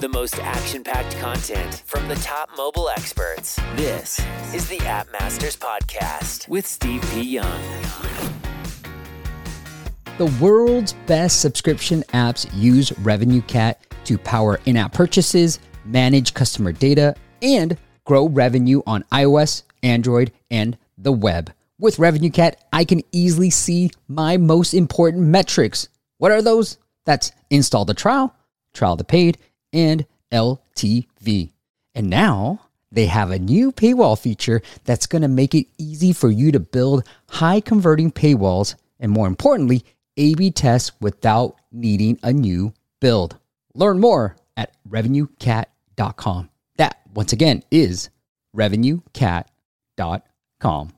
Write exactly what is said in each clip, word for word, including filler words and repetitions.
The most action-packed content from the top mobile experts. This is the App Masters Podcast with Steve P. Young. The world's best subscription apps use RevenueCat to power in-app purchases, manage customer data, and grow revenue on iOS, Android, and the web. With RevenueCat, I can easily see my most important metrics. What are those? That's install the trial, trial the paid, and L T V. And now they have a new paywall feature that's going to make it easy for you to build high converting paywalls and, more importantly, A B tests without needing a new build. Learn more at revenue cat dot com. That, once again, is revenue cat dot com.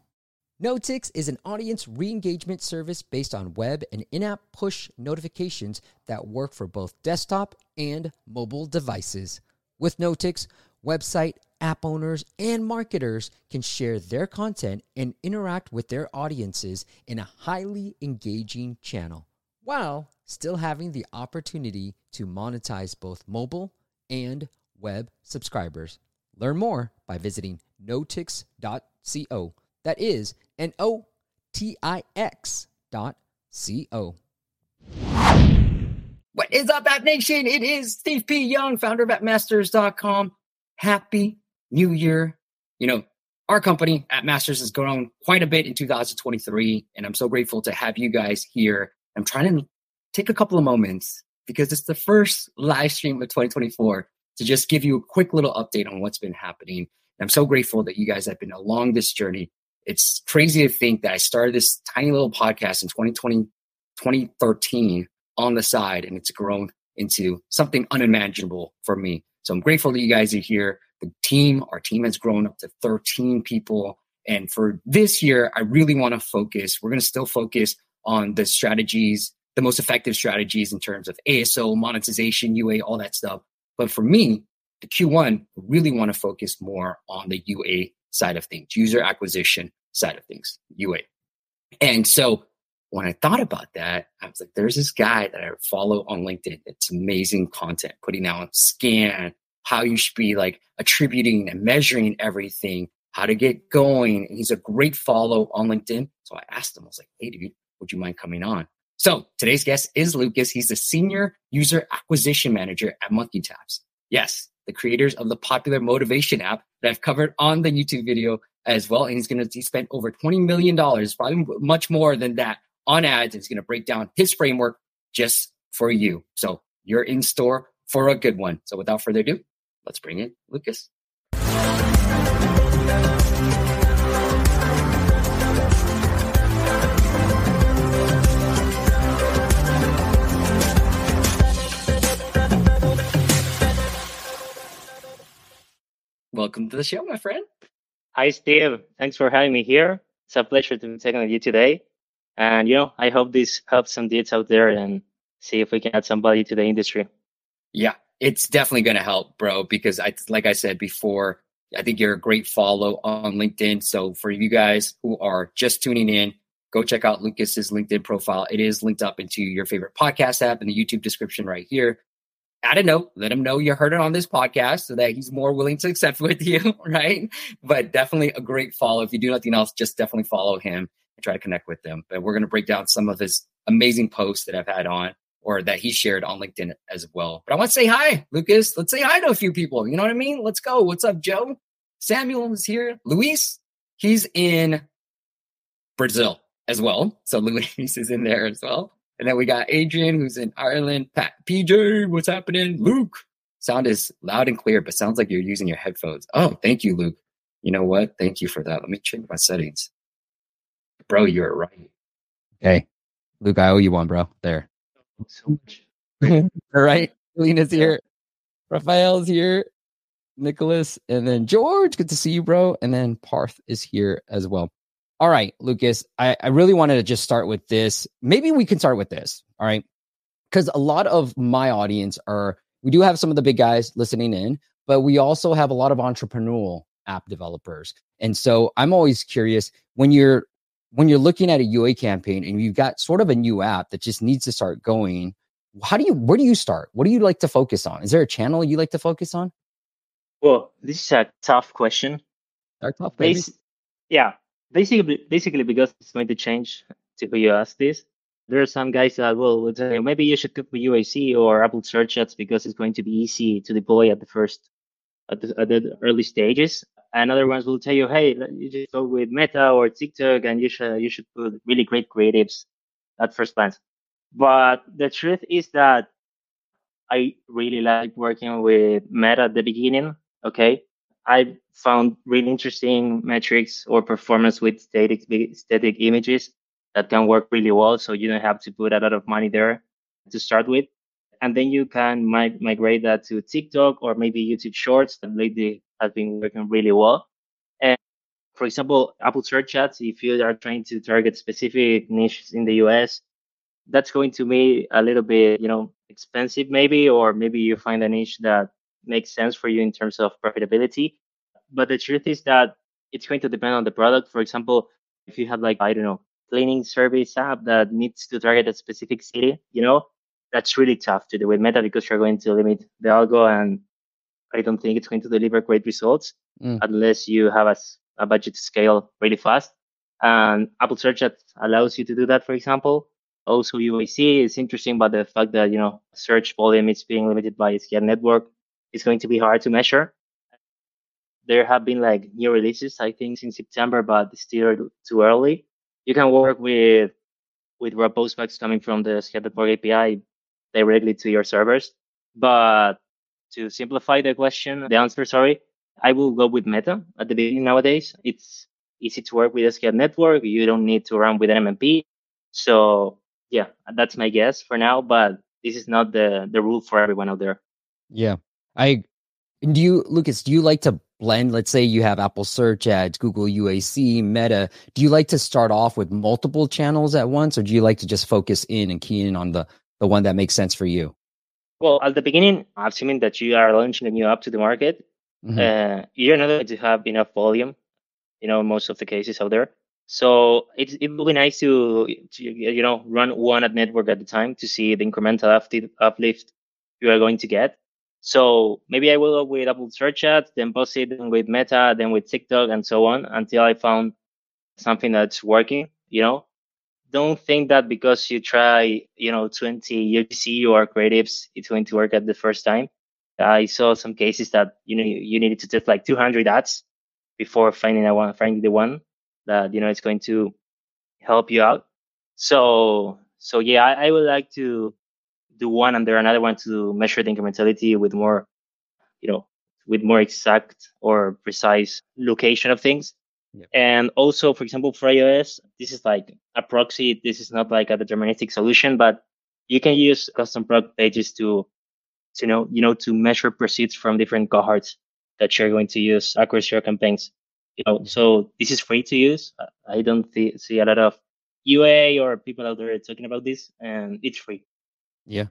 Notix is an audience re-engagement service based on web and in-app push notifications that work for both desktop and mobile devices. With Notix, website, app owners, and marketers can share their content and interact with their audiences in a highly engaging channel, while still having the opportunity to monetize both mobile and web subscribers. Learn more by visiting notix dot co. That is N O T I X dot C-O. What is up, App Nation? It is Steve P. Young, founder of app masters dot com. Happy New Year. You know, our company, App Masters, has grown quite a bit in two thousand twenty-three, and I'm so grateful to have you guys here. I'm trying to take a couple of moments because it's the first live stream of twenty twenty-four to just give you a quick little update on what's been happening. And I'm so grateful that you guys have been along this journey. It's crazy to think that I started this tiny little podcast in twenty twenty, twenty thirteen on the side, and it's grown into something unimaginable for me. So I'm grateful that you guys are here. The team, our team has grown up to thirteen people. And for this year, I really want to focus. We're going to still focus on the strategies, the most effective strategies in terms of A S O, monetization, U A, all that stuff. But for me, the Q one, really want to focus more on the U A side of things, user acquisition side of things, U A. And so when I thought about that, I was like, there's this guy that I follow on LinkedIn. It's amazing content, putting out on scan, how you should be like attributing and measuring everything, how to get going. And he's a great follow on LinkedIn. So I asked him, I was like, hey, dude, would you mind coming on? So today's guest is Lucas. He's the Senior User Acquisition Manager at Monkey Taps. Yes, the creators of the popular motivation app that I've covered on the YouTube video as well. And he's going to he spent over twenty million dollars, probably much more than that, on ads. He's going to break down his framework just for you. So you're in store for a good one. So without further ado, let's bring in Lucas. Welcome to the show, my friend. Hi, Steve. Thanks for having me here. It's a pleasure to be talking with you today. And, you know, I hope this helps some dudes out there and see if we can add some value to the industry. Yeah, it's definitely going to help, bro, because I, like I said before, I think you're a great follow on LinkedIn. So for you guys who are just tuning in, go check out Lucas's LinkedIn profile. It is linked up into your favorite podcast app in the YouTube description right here. I don't know. Let him know you heard it on this podcast so that he's more willing to accept with you, right? But definitely a great follow. If you do nothing else, just definitely follow him and try to connect with him. But we're going to break down some of his amazing posts that I've had on or that he shared on LinkedIn as well. But I want to say hi, Lucas. Let's say hi to a few people. You know what I mean? Let's go. What's up, Joe? Samuel is here. Luis, he's in Brazil as well. So Luis is in there as well. And then we got Adrian, who's in Ireland. Pat P J, what's happening? Luke, sound is loud and clear, but sounds like you're using your headphones. Oh, thank you, Luke. You know what? Thank you for that. Let me change my settings. Bro, you're right. Hey, Luke, I owe you one, bro. There. So much. All right. Alina's here. Raphael's here. Nicholas. And then George, good to see you, bro. And then Parth is here as well. All right, Lucas, I, I really wanted to just start with this. Maybe we can start with this, all right? Because a lot of my audience are, we do have some of the big guys listening in, but we also have a lot of entrepreneurial app developers. And so I'm always curious, when you're when you're looking at a U A campaign and you've got sort of a new app that just needs to start going, how do you, where do you start? What do you like to focus on? Is there a channel you like to focus on? Well, this is a tough question. Tough, Bas- yeah, basically, basically because it's going to change to who you ask this. There are some guys that will say, maybe you should go for U A C or Apple Search Ads because it's going to be easy to deploy at the first, at the, at the early stages. And other ones will tell you, hey, you just go with Meta or TikTok and you should, you should put really great creatives at first glance. But the truth is that I really like working with Meta at the beginning. Okay. I found really interesting metrics or performance with static, static images that can work really well. So you don't have to put a lot of money there to start with. And then you can mig- migrate that to TikTok or maybe YouTube Shorts that lately has been working really well. And for example, Apple Search Ads, if you are trying to target specific niches in the U S, that's going to be a little bit, you know, expensive maybe, or maybe you find a niche that makes sense for you in terms of profitability. But the truth is that it's going to depend on the product. For example, if you have like, I don't know, cleaning service app that needs to target a specific city, you know, that's really tough to do with Meta because you're going to limit the algo, and I don't think it's going to deliver great results mm. unless you have a, a budget to scale really fast. And Apple Search Ads allows you to do that, for example. Also, U A C is interesting, but the fact that, you know, search volume is being limited by SKAdNetwork is going to be hard to measure. There have been like new releases, I think, since September, but it's still too early. You can work with with raw postbacks coming from the SKAdNetwork A P I directly to your servers. But to simplify the question, the answer, sorry, I will go with Meta at the beginning nowadays. It's easy to work with SKAdNetwork. You don't need to run with an M M P. So yeah, that's my guess for now, but this is not the, the rule for everyone out there. Yeah. I do you, Lucas, do you like to blend? Let's say you have Apple Search Ads, Google U A C, Meta. Do you like to start off with multiple channels at once, or do you like to just focus in and key in on the, the one that makes sense for you? Well, at the beginning, assuming that you are launching a new app to the market, mm-hmm. uh, you're not going to have enough volume, you know, in most of the cases out there. So it it will be nice to, to you know, run one ad network at the time to see the incremental uplift you are going to get. So maybe I will go with Apple Search Ads, then post it, then with Meta, then with TikTok, and so on until I found something that's working. You know, don't think that because you try, you know, twenty U G C or creatives, it's going to work at the first time. I saw some cases that you know you needed to test like two hundred ads before finding a one, finding the one that, you know, it's going to help you out. So, so yeah, I, I would like to do one and there another one to measure the incrementality with more, you know, with more exact or precise location of things. Yep. And also, for example, for iOS, this is like a proxy. This is not like a deterministic solution, but you can use custom product pages to, to know, you know, to measure proceeds from different cohorts that you're going to use across your campaigns. You know, so this is free to use. I don't th- see a lot of U A or people out there talking about this, and it's free. Yeah.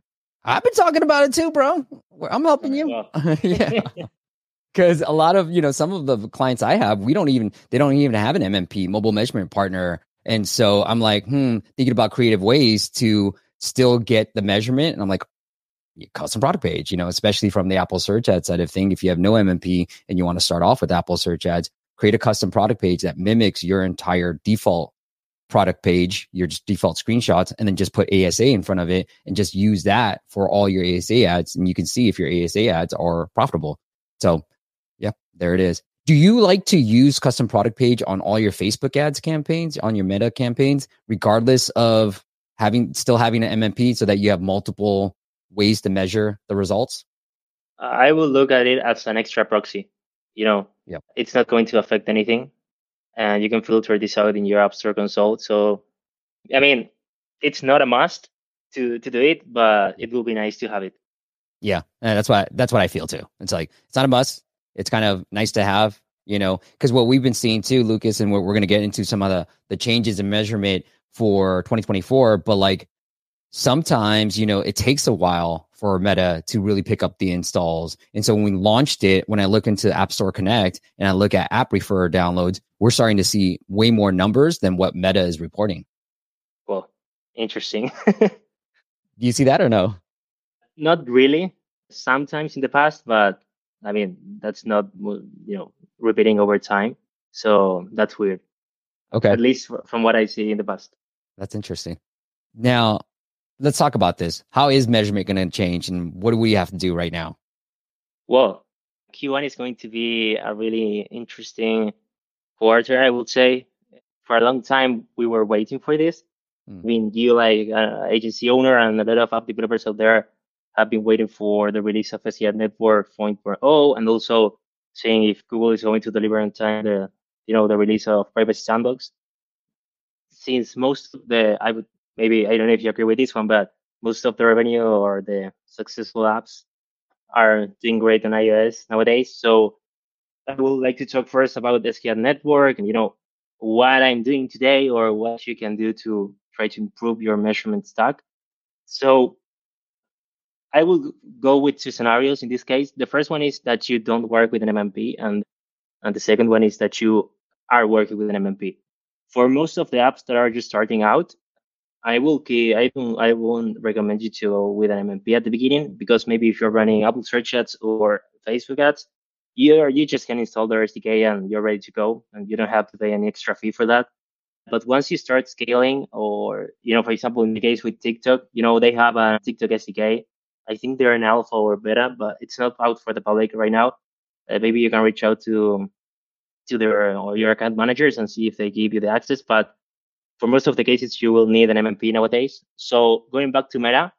I've been talking about it too, bro. I'm helping you. Well. Yeah. Because a lot of, you know, some of the clients I have, we don't even, they don't even have an M M P, mobile measurement partner. And so I'm like, hmm, thinking about creative ways to still get the measurement. And I'm like, custom product page, you know, especially from the Apple Search Ads side of thing. If you have no M M P and you want to start off with Apple Search Ads, create a custom product page that mimics your entire default product page, your just default screenshots, and then just put A S A in front of it and just use that for all your A S A ads. And you can see if your A S A ads are profitable. So yeah, there it is. Do you like to use custom product page on all your Facebook ads campaigns, on your Meta campaigns, regardless of having still having an M M P so that you have multiple ways to measure the results? I will look at it as an extra proxy. You know, yep. It's not going to affect anything, and you can filter this out in your App Store console. So, I mean, it's not a must to, to do it, but it will be nice to have it. Yeah, and that's what that's what I feel too. It's like it's not a must. It's kind of nice to have, you know, because what we've been seeing too, Lucas, and what we're going to get into some of the, the changes in measurement for twenty twenty-four. But like sometimes, you know, it takes a while for Meta to really pick up the installs. And so when we launched it, when I look into App Store Connect and I look at app referrer downloads, we're starting to see way more numbers than what Meta is reporting. Well, interesting. Do you see that or no? Not really. Sometimes in the past, but I mean, that's not, you know, repeating over time. So that's weird. Okay. At least from what I see in the past. That's interesting. Now, let's talk about this. How is measurement going to change, and what do we have to do right now? Well, Q one is going to be a really interesting quarter, I would say. For a long time, we were waiting for this. Mm. I mean, you like uh, agency owner and a lot of app developers out there have been waiting for the release of SKAdNetwork four point oh, and also seeing if Google is going to deliver on time the, you know, the release of Privacy Sandbox. Since most of the, I would maybe, I don't know if you agree with this one, but most of the revenue or the successful apps are doing great on iOS nowadays. So I would like to talk first about the SKAdNetwork and, you know, what I'm doing today or what you can do to try to improve your measurement stack. So I will go with two scenarios in this case. The first one is that you don't work with an M M P, and and the second one is that you are working with an M M P. For most of the apps that are just starting out, I will key, I don't, I won't recommend you to go with an M M P at the beginning, because maybe if you're running Apple Search Ads or Facebook Ads, you you just can install their S D K and you're ready to go, and you don't have to pay any extra fee for that. But once you start scaling, or, you know, for example, in the case with TikTok, you know, they have a TikTok S D K. I think they're in alpha or beta, but it's not out for the public right now. Uh, maybe you can reach out to to their or your account managers and see if they give you the access. But for most of the cases, you will need an M M P nowadays. So going back to Meta,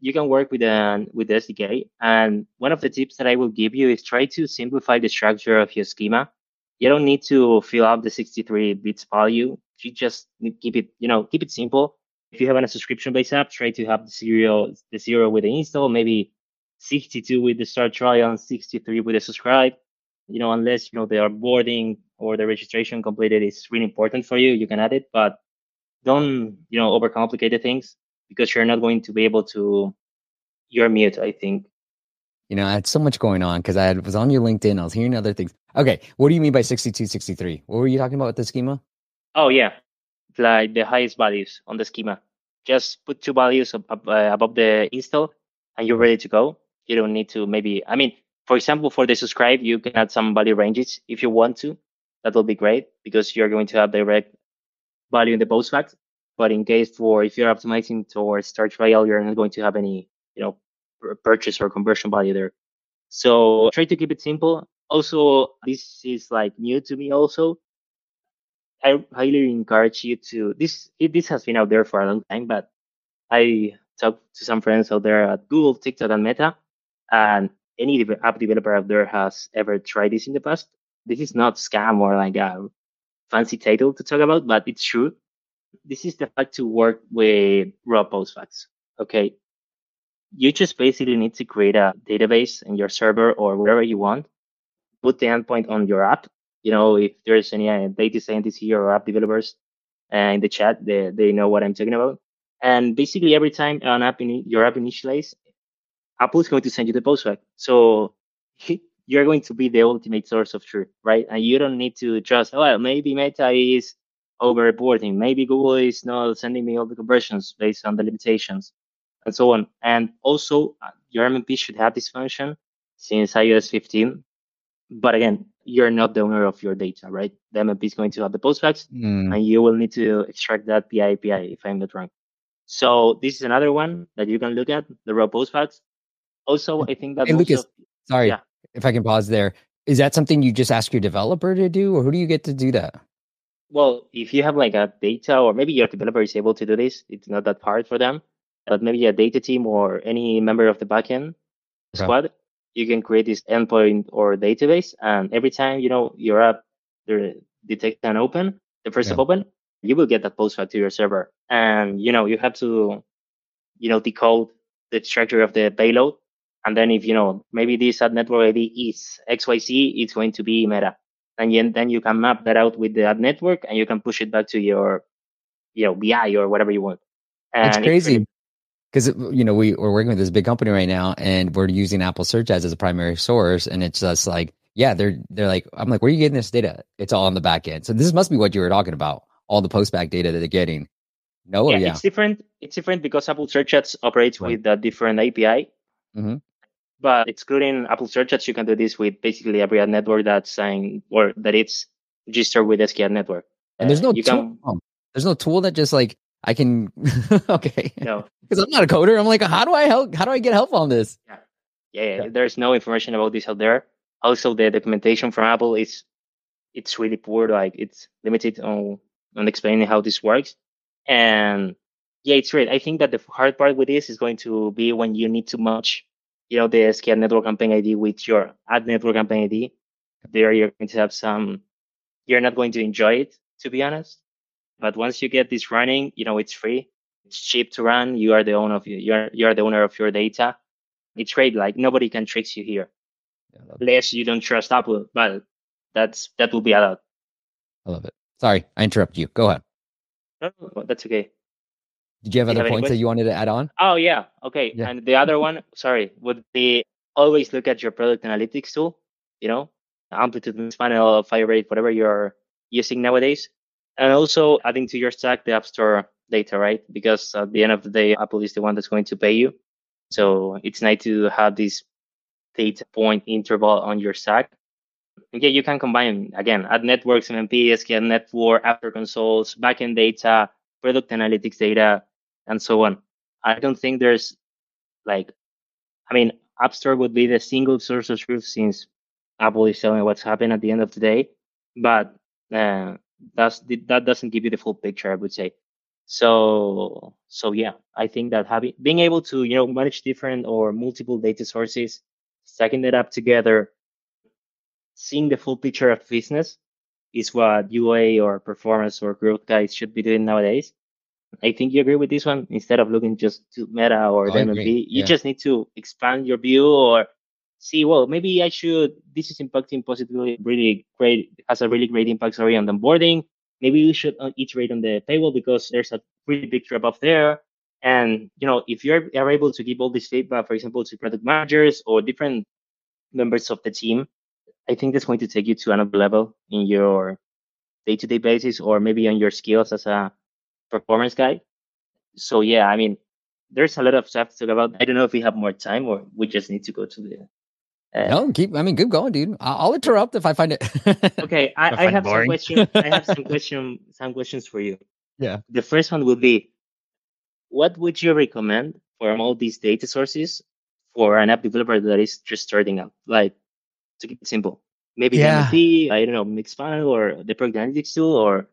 you can work with an with the S D K. And one of the tips that I will give you is try to simplify the structure of your schema. You don't need to fill out the sixty-three bits value. You just keep it, you know, keep it simple. If you have a subscription-based app, try to have the zero, the zero with the install, maybe sixty-two with the start trial and sixty-three with the subscribe. You know, unless, you know, the onboarding or the registration completed is really important for you, you can add it. But don't, you know, overcomplicate the things, because you're not going to be able to, you're mute, I think. You know, I had so much going on because I had, was on your LinkedIn. I was hearing other things. Okay, what do you mean by sixty-two, sixty-three? What were you talking about with the schema? Oh, yeah. Like the highest values on the schema. Just put two values ab- ab- above the install and you're ready to go. You don't need to maybe, I mean, for example, for the subscribe, you can add some value ranges if you want to. That will be great because you're going to have direct value in the postfact. But in case for, if you're optimizing towards start trial, you're not going to have any, you know, p- purchase or conversion value there. So try to keep it simple. Also, this is like new to me also. I highly encourage you to, this it, this has been out there for a long time, but I talked to some friends out there at Google, TikTok, and Meta, and any app developer out there has ever tried this in the past. This is not scam or like a fancy title to talk about, but it's true. This is the fact to work with raw postfacts, okay? You just basically need to create a database in your server or wherever you want, put the endpoint on your app. You know, if there's any uh, data scientists here or app developers uh, in the chat, they, they know what I'm talking about. And basically, every time an app in, your app initializes, Apple is going to send you the postfact. So you're going to be the ultimate source of truth, right? And you don't need to trust, oh, well, maybe Meta is over-reporting. Maybe Google is not sending me all the conversions based on the limitations and so on. And also, your M M P should have this function since iOS fifteen. But again, you're not the owner of your data, right? The M M P is going to have the postfacts, mm. and you will need to extract that P I A P I, if I'm not wrong. So this is another one that you can look at, the raw postfacts. Also, I think that... Hey, Lucas, of, sorry, yeah. If I can pause there. Is that something you just ask your developer to do, or who do you get to do that? Well, if you have like a data, or maybe your developer is able to do this, it's not that hard for them, but maybe a data team or any member of the backend okay. squad, you can create this endpoint or database, and every time, you know, your app detects an open, the first yeah. open, you will get that postfact to your server. And, you know, you have to, you know, decode the structure of the payload. And then if, you know, maybe this ad network I D is X Y Z, it's going to be Meta. And then you can map that out with the ad network and you can push it back to your, you know, B I or whatever you want. And That's crazy. It, Because, you know, we, we're working with this big company right now and we're using Apple Search Ads as a primary source. And it's just like, yeah, they're they're like, I'm like, where are you getting this data? It's all on the back end. So this must be what you were talking about, all the postback data that they're getting. No, yeah, yeah. It's different. It's different because Apple Search Ads operates right. with a different A P I. Mm-hmm. But excluding Apple Search Ads, you can do this with basically every ad network that's saying or that it's registered with SKAdNetwork. And there's no uh, you tool. Can... There's no tool that just like I can. Okay. No, because I'm not a coder. I'm like, how do I help? How do I get help on this? Yeah. Yeah, yeah. There's no information about this out there. Also, the documentation from Apple is it's really poor. Like it's limited on on explaining how this works. And yeah, it's great. I think that the hard part with this is going to be when you need to match, you know, the SKAdNetwork campaign I D with your ad network campaign I D. There you're going to have some, you're not going to enjoy it, to be honest. But once you get this running, you know, it's free. It's cheap to run. You are the owner of your, you're, you're the owner of your data. It's great. Like nobody can trick you here. Yeah, unless you don't trust Apple, but that's, that will be allowed. I love it. Sorry, I interrupt you. Go ahead. No, that's okay. Did you have Did other you have points that you wanted to add on? Oh, yeah. Okay. Yeah. And the other one, sorry, would be always look at your product analytics tool, you know, Amplitude, Mixpanel, Firebase, whatever you're using nowadays. And also adding to your stack the App Store data, right? Because at the end of the day, Apple is the one that's going to pay you. So it's nice to have this data point interval on your stack. And yeah, you can combine, again, ad networks, M M P, SKAdNetwork, App Store consoles, backend data, product analytics data, and so on. I don't think there's like, I mean, App Store would be the single source of truth since Apple is telling what's happening at the end of the day. But uh, that's, that doesn't give you the full picture, I would say. So, so yeah, I think that having, being able to, you know, manage different or multiple data sources, stacking that up together, seeing the full picture of business is what U A or performance or growth guys should be doing nowadays. I think you agree with this one. Instead of looking just to Meta or oh, M L B, you yeah. just need to expand your view or see, well, maybe I should, this is impacting positively, really great, has a really great impact, sorry, on the onboarding. Maybe we should iterate on the paywall because there's a pretty big drop off there. And, you know, if you're are able to give all this feedback, for example, to product managers or different members of the team, I think that's going to take you to another level in your day-to-day basis or maybe on your skills as a performance guy. So, yeah, I mean, there's a lot of stuff to talk about. I don't know if we have more time or we just need to go to the... Uh, no, keep, I mean, keep going, dude. I'll interrupt if I find it. Okay. I, I, find I have boring. some questions. I have some question, some questions for you. Yeah. The first one will be, what would you recommend for all these data sources for an app developer that is just starting out? Like, to keep it simple, maybe yeah. M L P, I don't know, Mixpanel or the product analytics tool or.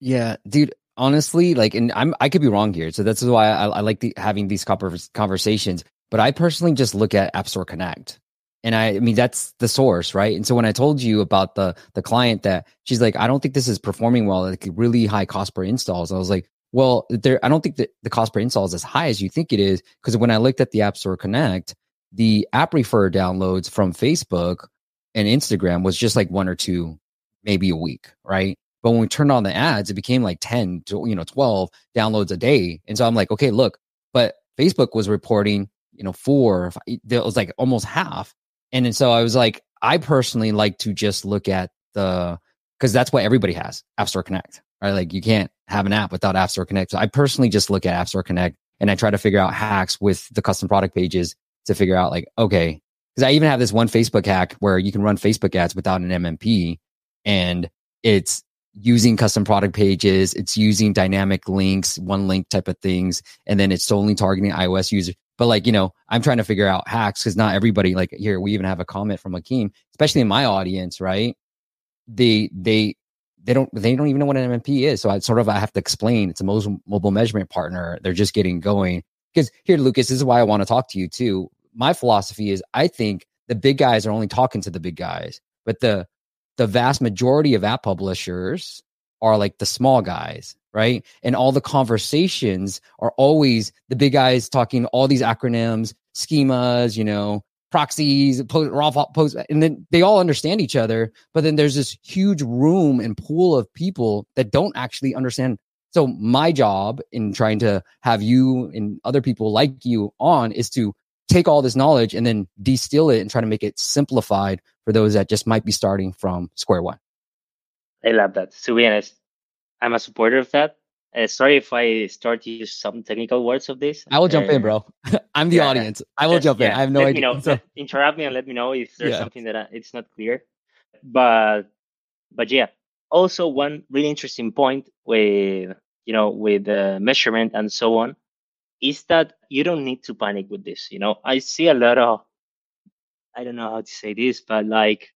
Yeah, dude. Honestly, like, and I'm, I could be wrong here. So that's why I, I like the, having these conversations, but I personally just look at App Store Connect. And I, I mean, that's the source, right? And so when I told you about the the client that she's like, I don't think this is performing well, like really high cost per installs. I was like, well, there, I don't think that the cost per install is as high as you think it is. Because when I looked at the App Store Connect, the app refer downloads from Facebook and Instagram was just like one or two, maybe a week, right? But when we turned on the ads, it became like ten to, you know, twelve downloads a day. And so I'm like, okay, look, but Facebook was reporting, you know, four, five, it was like almost half. And then so I was like, I personally like to just look at the, because that's what everybody has, App Store Connect, right? Like you can't have an app without App Store Connect. So I personally just look at App Store Connect and I try to figure out hacks with the custom product pages to figure out like, okay, because I even have this one Facebook hack where you can run Facebook ads without an M M P and it's using custom product pages. It's using dynamic links, one link type of things. And then it's solely targeting iOS users. But like, you know, I'm trying to figure out hacks because not everybody like here, we even have a comment from Akeem, especially in my audience, right? They, they, they don't, they don't even know what an M M P is. So I sort of, I have to explain it's a mobile measurement partner. They're just getting going because here, Lucas, this is why I want to talk to you too. My philosophy is I think the big guys are only talking to the big guys, but the, the vast majority of app publishers are like the small guys, right? And all the conversations are always the big guys talking all these acronyms, schemas, you know, proxies, post, raw posts, and then they all understand each other. But then there's this huge room and pool of people that don't actually understand. So my job in trying to have you and other people like you on is to take all this knowledge and then distill it and try to make it simplified for those that just might be starting from square one. I love that. To be honest, I'm a supporter of that. Uh, sorry if I start to use some technical words of this. I will jump uh, in, bro. I'm the yeah, audience. I will just, jump in. Yeah, I have no let idea. Me know. So... Interrupt me and let me know if there's yeah. something that I, it's not clear. But but yeah. Also, one really interesting point with you know with uh, measurement and so on is that you don't need to panic with this. You know, I see a lot of I don't know how to say this, but like.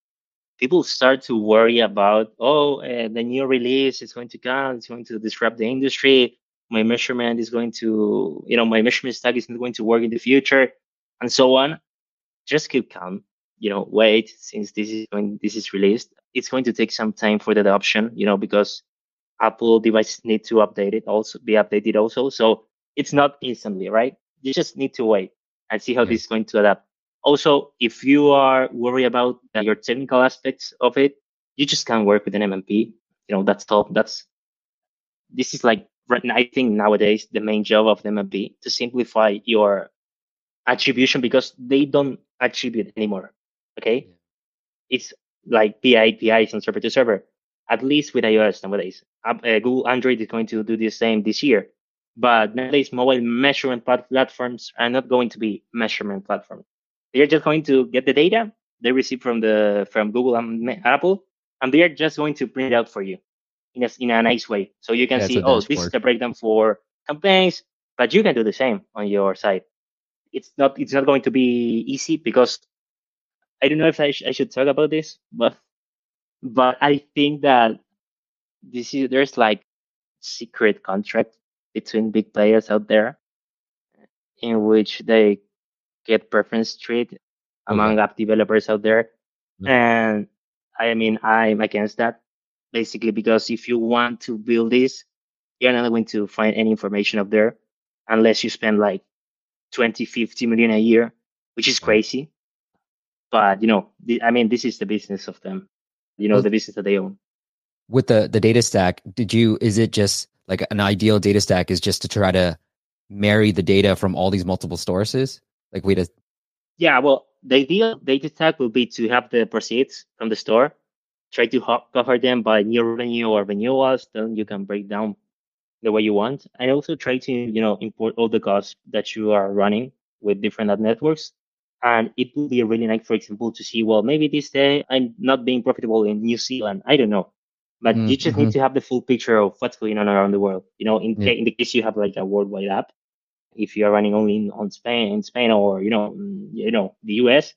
People start to worry about, oh, uh, the new release is going to come. It's going to disrupt the industry. My measurement is going to, you know, my measurement stack is not going to work in the future, and so on. Just keep calm. You know, wait. Since this is when this is released, it's going to take some time for the adoption. You know, because Apple devices need to update it, also be updated also. So it's not instantly, right? You just need to wait and see how yeah. this is going to adapt. Also, if you are worried about uh, your technical aspects of it, you just can't work with an M M P. You know, that's all. That's this is like I think nowadays the main job of the M M P to simplify your attribution because they don't attribute anymore. Okay, yeah. It's like P I A P Is and server to server. At least with iOS nowadays, uh, uh, Google Android is going to do the same this year. But nowadays, mobile measurement platforms are not going to be measurement platforms. They're just going to get the data they receive from the from Google and Apple, and they're just going to print it out for you in a, in a nice way. So you can yeah, see, oh, dashboard. This is the breakdown for campaigns, but you can do the same on your side. It's not it's not going to be easy because I don't know if I, sh- I should talk about this, but but I think that this is there's like secret contract between big players out there in which they get preference treat among mm-hmm. app developers out there. Mm-hmm. And I mean, I'm against that basically because if you want to build this, you're not going to find any information up there unless you spend like twenty, fifty million a year, which is crazy. But, you know, the, I mean, this is the business of them, you know, well, the business that they own. With the, the data stack, did you, is it just like an ideal data stack is just to try to marry the data from all these multiple sources? Like we just... Yeah, well, the ideal data stack will be to have the proceeds from the store, try to hop, cover them by new revenue or renewals, then you can break down the way you want. And also try to, you know, import all the costs that you are running with different ad networks. And it will be really nice, for example, to see, well, maybe this day I'm not being profitable in New Zealand. I don't know. But mm-hmm. you just need to have the full picture of what's going on around the world. You know, in, yeah. in the case you have like a worldwide app, if you are running only in, on Spain, in Spain, or you know, you know, the U S,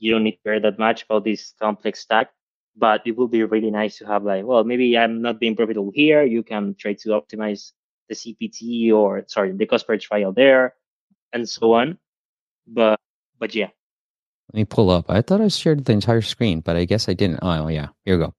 you don't need to care that much about this complex stack. But it will be really nice to have like, well, maybe I'm not being profitable here. You can try to optimize the C P T or sorry, the cost per trial there, and so on. But but yeah, let me pull up. I thought I shared the entire screen, but I guess I didn't. Oh yeah, here we go.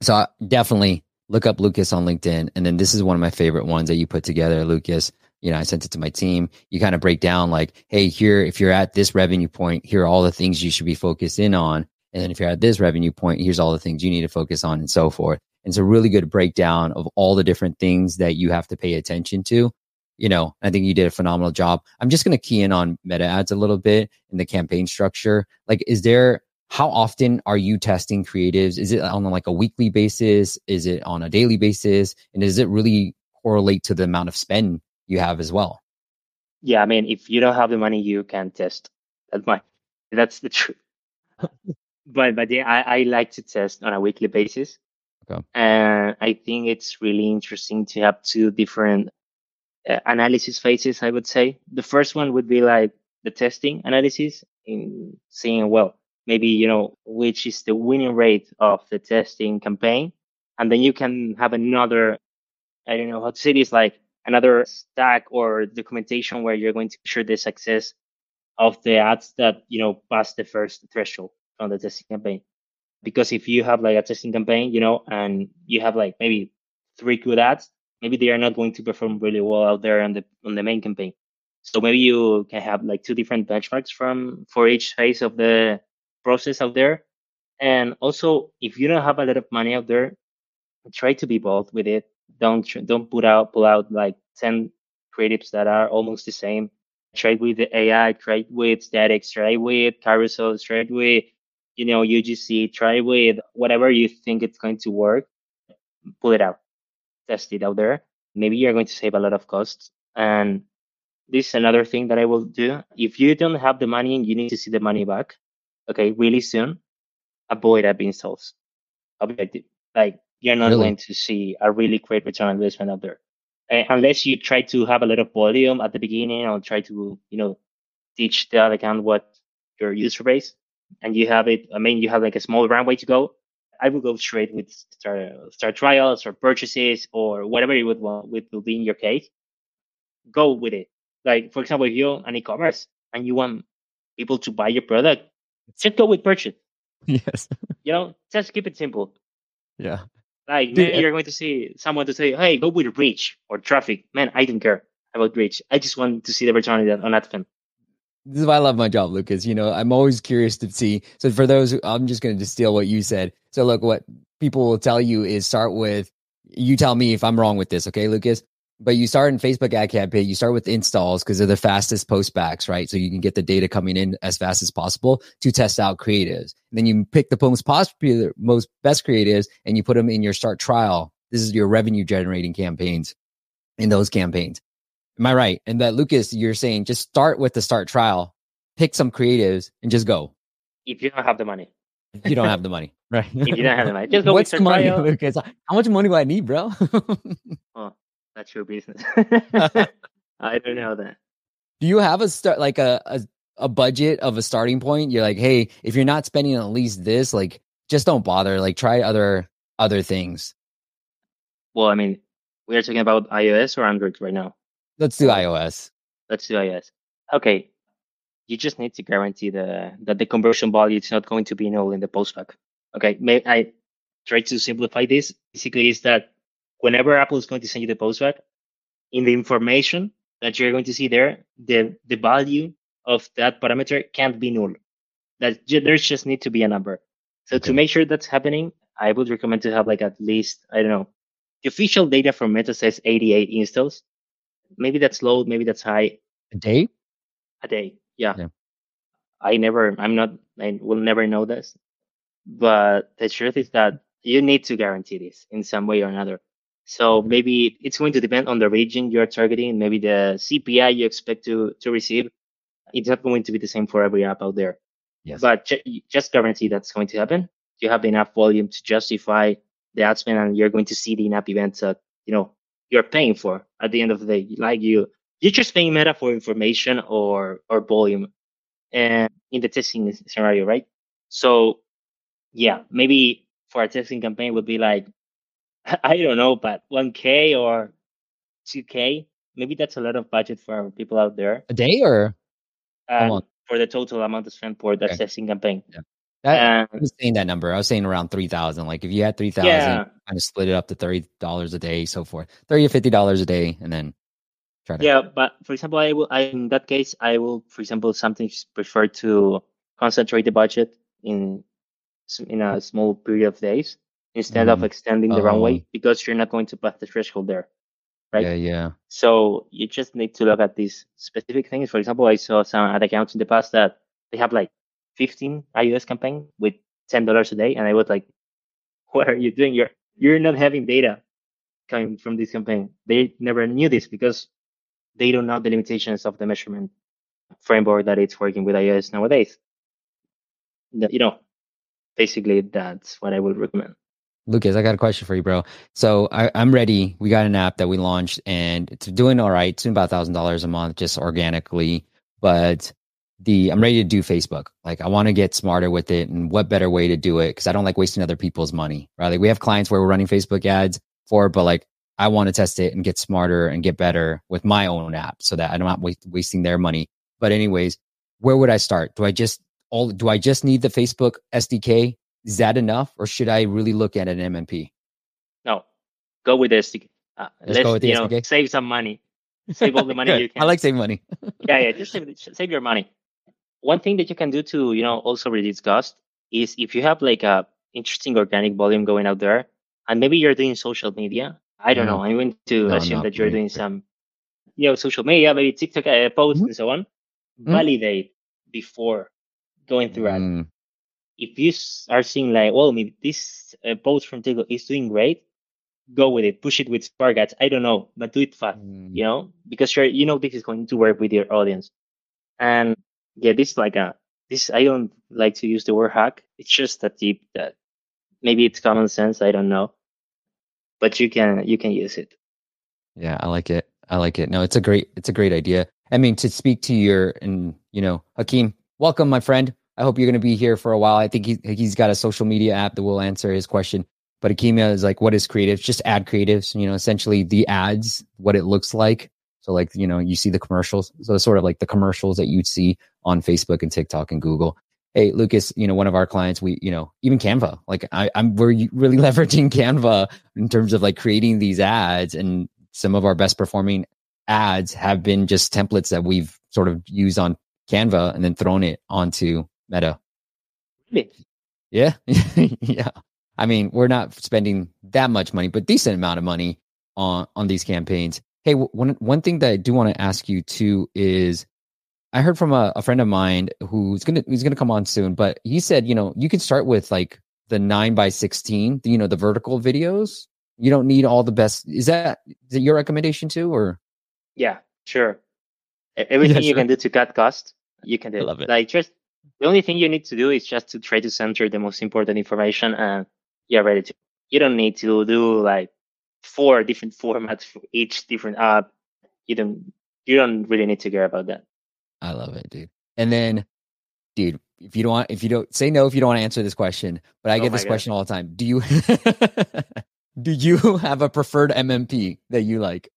So I definitely look up Lucas on LinkedIn, and then this is one of my favorite ones that you put together, Lucas. You know, I sent it to my team. You kind of break down like, hey, here, if you're at this revenue point, here are all the things you should be focused in on. And then if you're at this revenue point, here's all the things you need to focus on and so forth. And it's a really good breakdown of all the different things that you have to pay attention to. You know, I think you did a phenomenal job. I'm just going to key in on meta ads a little bit and the campaign structure. Like, is there, how often are you testing creatives? Is it on like a weekly basis? Is it on a daily basis? And does it really correlate to the amount of spend you have as well? Yeah, I mean, if you don't have the money, you can test. That's my, that's the truth. but but yeah, I, I like to test on a weekly basis. Okay. And I think it's really interesting to have two different uh, analysis phases, I would say. The first one would be like the testing analysis in seeing, well, maybe, you know, which is the winning rate of the testing campaign. And then you can have another, I don't know how to say this, like, another stack or documentation where you're going to ensure the success of the ads that, you know, pass the first threshold on the testing campaign. Because if you have like a testing campaign, you know, and you have like maybe three good ads, maybe they are not going to perform really well out there on the on the main campaign. So maybe you can have like two different benchmarks from for each phase of the process out there. And also, if you don't have a lot of money out there, try to be bold with it. Don't don't put out pull out like ten creatives that are almost the same. Trade with the A I, trade with statics, trade with carousels, trade with you know U G C, try with whatever you think it's going to work. Pull it out, test it out there, maybe you're going to save a lot of costs. And this is another thing that I will do. If you don't have the money and you need to see the money back, okay, really soon, avoid app installs. Objective. Like, you're not really going to see a really great return on investment out there. Uh, unless you try to have a lot of volume at the beginning or try to, you know, teach the other account what your user base, and you have it, I mean, you have like a small runway to go. I would go straight with start, start trials or purchases or whatever you would want with to be in your case. Go with it. Like, for example, if you're an e-commerce and you want people to buy your product, just go with purchase. Yes. You know, just keep it simple. Yeah. Like, Dude, you're going to see someone to say, hey, go with reach or traffic. Man, I don't care about reach. I just want to see the return on that, on that thing. This is why I love my job, Lucas. You know, I'm always curious to see. So for those, I'm just going to distill what you said. So look, what people will tell you is start with, you tell me if I'm wrong with this, okay, Lucas? But you start in Facebook ad campaign, you start with installs because they're the fastest postbacks, right? So you can get the data coming in as fast as possible to test out creatives. And then you pick the most popular, most best creatives and you put them in your start trial. This is your revenue generating campaigns in those campaigns. Am I right? And that, Lucas, you're saying just start with the start trial, pick some creatives, and just go. If you don't have the money. If you don't have the money, right? If you don't have the money, just go. What's with the money, trial? Lucas? How much money do I need, bro? Oh, that's your business. I don't know that. Do you have a start, like a, a a budget of a starting point? You're like, hey, if you're not spending at least this, like, just don't bother. Like, try other other things. Well, I mean, we are talking about iOS or Android right now. Let's do iOS. Let's do iOS. Okay. You just need to guarantee the that the conversion value is not going to be null in the postback. Okay. May I try to simplify this? Basically, is that whenever Apple is going to send you the postback, in the information that you're going to see there, the, the value of that parameter can't be null. That there just need to be a number. So okay. To make sure that's happening, I would recommend to have like at least, I don't know, the official data from Meta says eighty-eight installs. Maybe that's low, maybe that's high. A day? A day, yeah. yeah. I never, I'm not, I will never know this. But the truth is that you need to guarantee this in some way or another. So maybe it's going to depend on the region you're targeting. Maybe the C P I you expect to, to receive. It's not going to be the same for every app out there. Yes. But ch- just guarantee that's going to happen. You have enough volume to justify the ad spend, and you're going to see the in-app events that, you know, you're paying for at the end of the day. Like you, you're just paying Meta for information or, or volume and in the testing scenario, right? So yeah, maybe for a testing campaign would be like, I don't know, but one K or two K, maybe that's a lot of budget for people out there. A day or? Um, for the total amount spent for that okay. testing campaign. Yeah. That, I was saying that number. I was saying around three thousand. Like if you had three thousand, yeah. kind of split it up to thirty dollars a day, so forth. thirty dollars or fifty dollars a day, and then try to... Yeah, but for example, I will. I, in that case, I will, for example, sometimes prefer to concentrate the budget in in a small period of days instead mm. of extending the oh. runway, because you're not going to pass the threshold there, right? Yeah, yeah. So you just need to look at these specific things. For example, I saw some ad accounts in the past that they have like fifteen iOS campaign with ten dollars a day. And I was like, what are you doing? You're, you're not having data coming from this campaign. They never knew this because they don't know the limitations of the measurement framework that it's working with iOS nowadays. You know, basically that's what I would recommend. Lucas, I got a question for you, bro. So I, I'm ready. We got an app that we launched and it's doing all right. It's about one thousand dollars a month, just organically, but The I'm ready to do Facebook. Like I want to get smarter with it, and what better way to do it? Because I don't like wasting other people's money. Right? Like we have clients where we're running Facebook ads for, but like I want to test it and get smarter and get better with my own app, so that I'm not waste, wasting their money. But anyways, where would I start? Do I just all? Do I just need the Facebook S D K? Is that enough, or should I really look at an M M P? No, go with the S D K. Uh, let's go with the you S D K. Know, save some money. Save all the money you can. I like saving money. yeah, yeah. Just save, save your money. One thing that you can do to, you know, also reduce cost is if you have like a interesting organic volume going out there, and maybe you're doing social media. I don't no. know. I'm going to no, assume no, that you're doing some, you know, social media, maybe TikTok uh, posts mm-hmm. and so on. Mm-hmm. Validate before going through mm-hmm. ad. If you are seeing like, well, maybe this uh, post from TikTok is doing great, go with it, push it with Spark Ads. I don't know, but do it fast, mm. you know, because sure, you know, this is going to work with your audience. And yeah, this is like a, this, I don't like to use the word hack. It's just a tip that maybe it's common sense. I don't know, but you can, you can use it. Yeah. I like it. I like it. No, it's a great, it's a great idea. I mean, to speak to your, and you know, Akeem, welcome, my friend. I hope you're going to be here for a while. I think he, he's got a social media app that will answer his question. But Akeem is like, what is creatives? Just ad creatives, you know, essentially the ads, what it looks like. So like, you know, you see the commercials. So it's sort of like the commercials that you'd see on Facebook and TikTok and Google. Hey, Lucas, you know, one of our clients, we, you know, even Canva, like I, I'm, we're really leveraging Canva in terms of like creating these ads, and some of our best performing ads have been just templates that we've sort of used on Canva and then thrown it onto Meta. Really? Yeah. Yeah. I mean, we're not spending that much money, but decent amount of money on, on these campaigns. Hey, w- one one thing that I do want to ask you too is, I heard from a, a friend of mine who's gonna who's gonna come on soon, but he said, you know, you can start with like the nine by sixteen, you know, the vertical videos. You don't need all the best. Is that, is that your recommendation too, or? Yeah, sure. Everything yeah, sure. you can do to cut cost, you can do. I love it. Like just the only thing you need to do is just to try to center the most important information, and you're ready to. You don't need to do like four different formats for each different app. You don't. You don't really need to care about that. I love it, dude. And then, dude, if you don't want, if you don't say no, if you don't want to answer this question, but I oh get this God. question all the time. Do you do you have a preferred M M P that you like?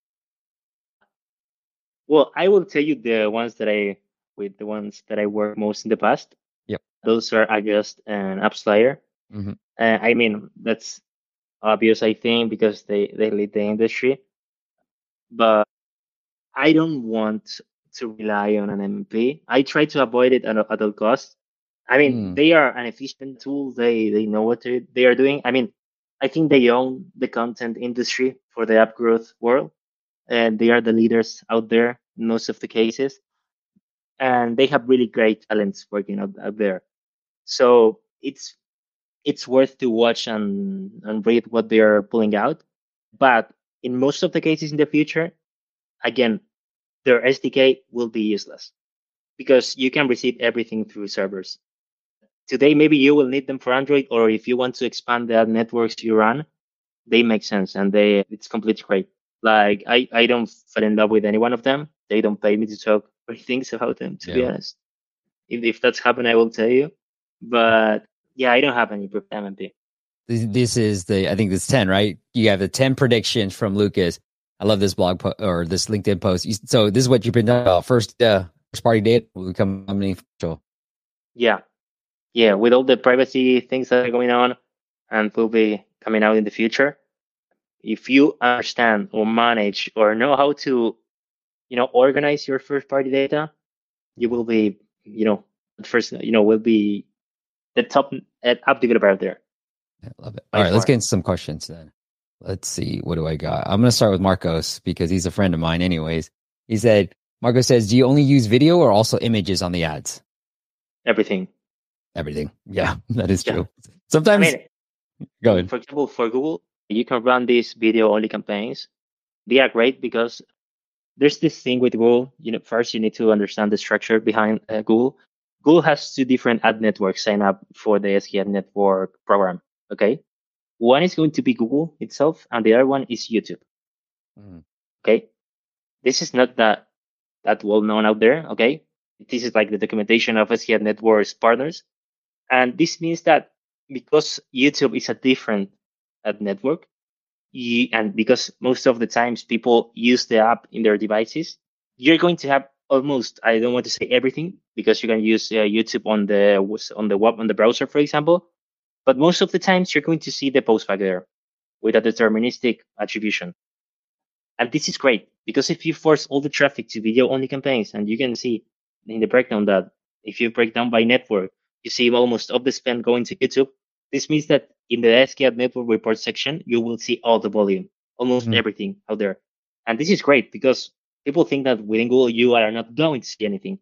Well, I will tell you the ones that I with the ones that I worked most in the past. Yep, those are Adjust and AppsFlyer. Mm-hmm. Uh, I mean, that's obvious, I think, because they, they lead the industry. But I don't want to rely on an M M P. I try to avoid it at, at all costs. I mean, mm. they are an efficient tool. They they know what they, they are doing. I mean, I think they own the content industry for the app growth world. And they are the leaders out there in most of the cases. And they have really great talents working out, out there. So it's... It's worth to watch and, and read what they are pulling out. But in most of the cases in the future, again, their S D K will be useless because you can receive everything through servers. Today, maybe you will need them for Android, or if you want to expand the networks you run, they make sense and they it's completely great. Like, I, I don't fall in love with any one of them. They don't pay me to talk great things about them, to yeah. be honest. If, if that's happened, I will tell you. But... Yeah, I don't have any proof M M P. This is the, I think this is ten, right? You have the ten predictions from Lucas. I love this blog po- or this LinkedIn post. So this is what you've been talking about. First, uh, first party data will become omnifacial. Yeah. Yeah, with all the privacy things that are going on and will be coming out in the future, if you understand or manage or know how to, you know, organize your first party data, you will be, you know, at first, you know, will be the top app developer out there. I love it. All right, let's get into some questions then. Let's see. What do I got? I'm going to start with Marcos because he's a friend of mine anyways. He said, Marcos says, do you only use video or also images on the ads? Everything. Everything. Yeah, that is yeah. true. Sometimes. I mean, go ahead. For example, for Google, you can run these video only campaigns. They are great because there's this thing with Google. You know, first, you need to understand the structure behind uh, Google. Google has two different ad networks sign up for the SKAdNetwork program, okay? One is going to be Google itself, and the other one is YouTube, mm. okay? This is not that that well-known out there, okay? This is like the documentation of SKAdNetwork's partners. And this means that because YouTube is a different ad network, you, and because most of the times people use the app in their devices, you're going to have almost, I don't want to say everything, because you can use uh, YouTube on the on the web on the browser, for example. But most of the times, you're going to see the post back there with a deterministic attribution. And this is great, because if you force all the traffic to video-only campaigns, and you can see in the breakdown that if you break down by network, you see almost all the spend going to YouTube. This means that in the SKAdNetwork report section, you will see all the volume, almost mm-hmm. everything out there. And this is great, because people think that within Google, you are not going to see anything.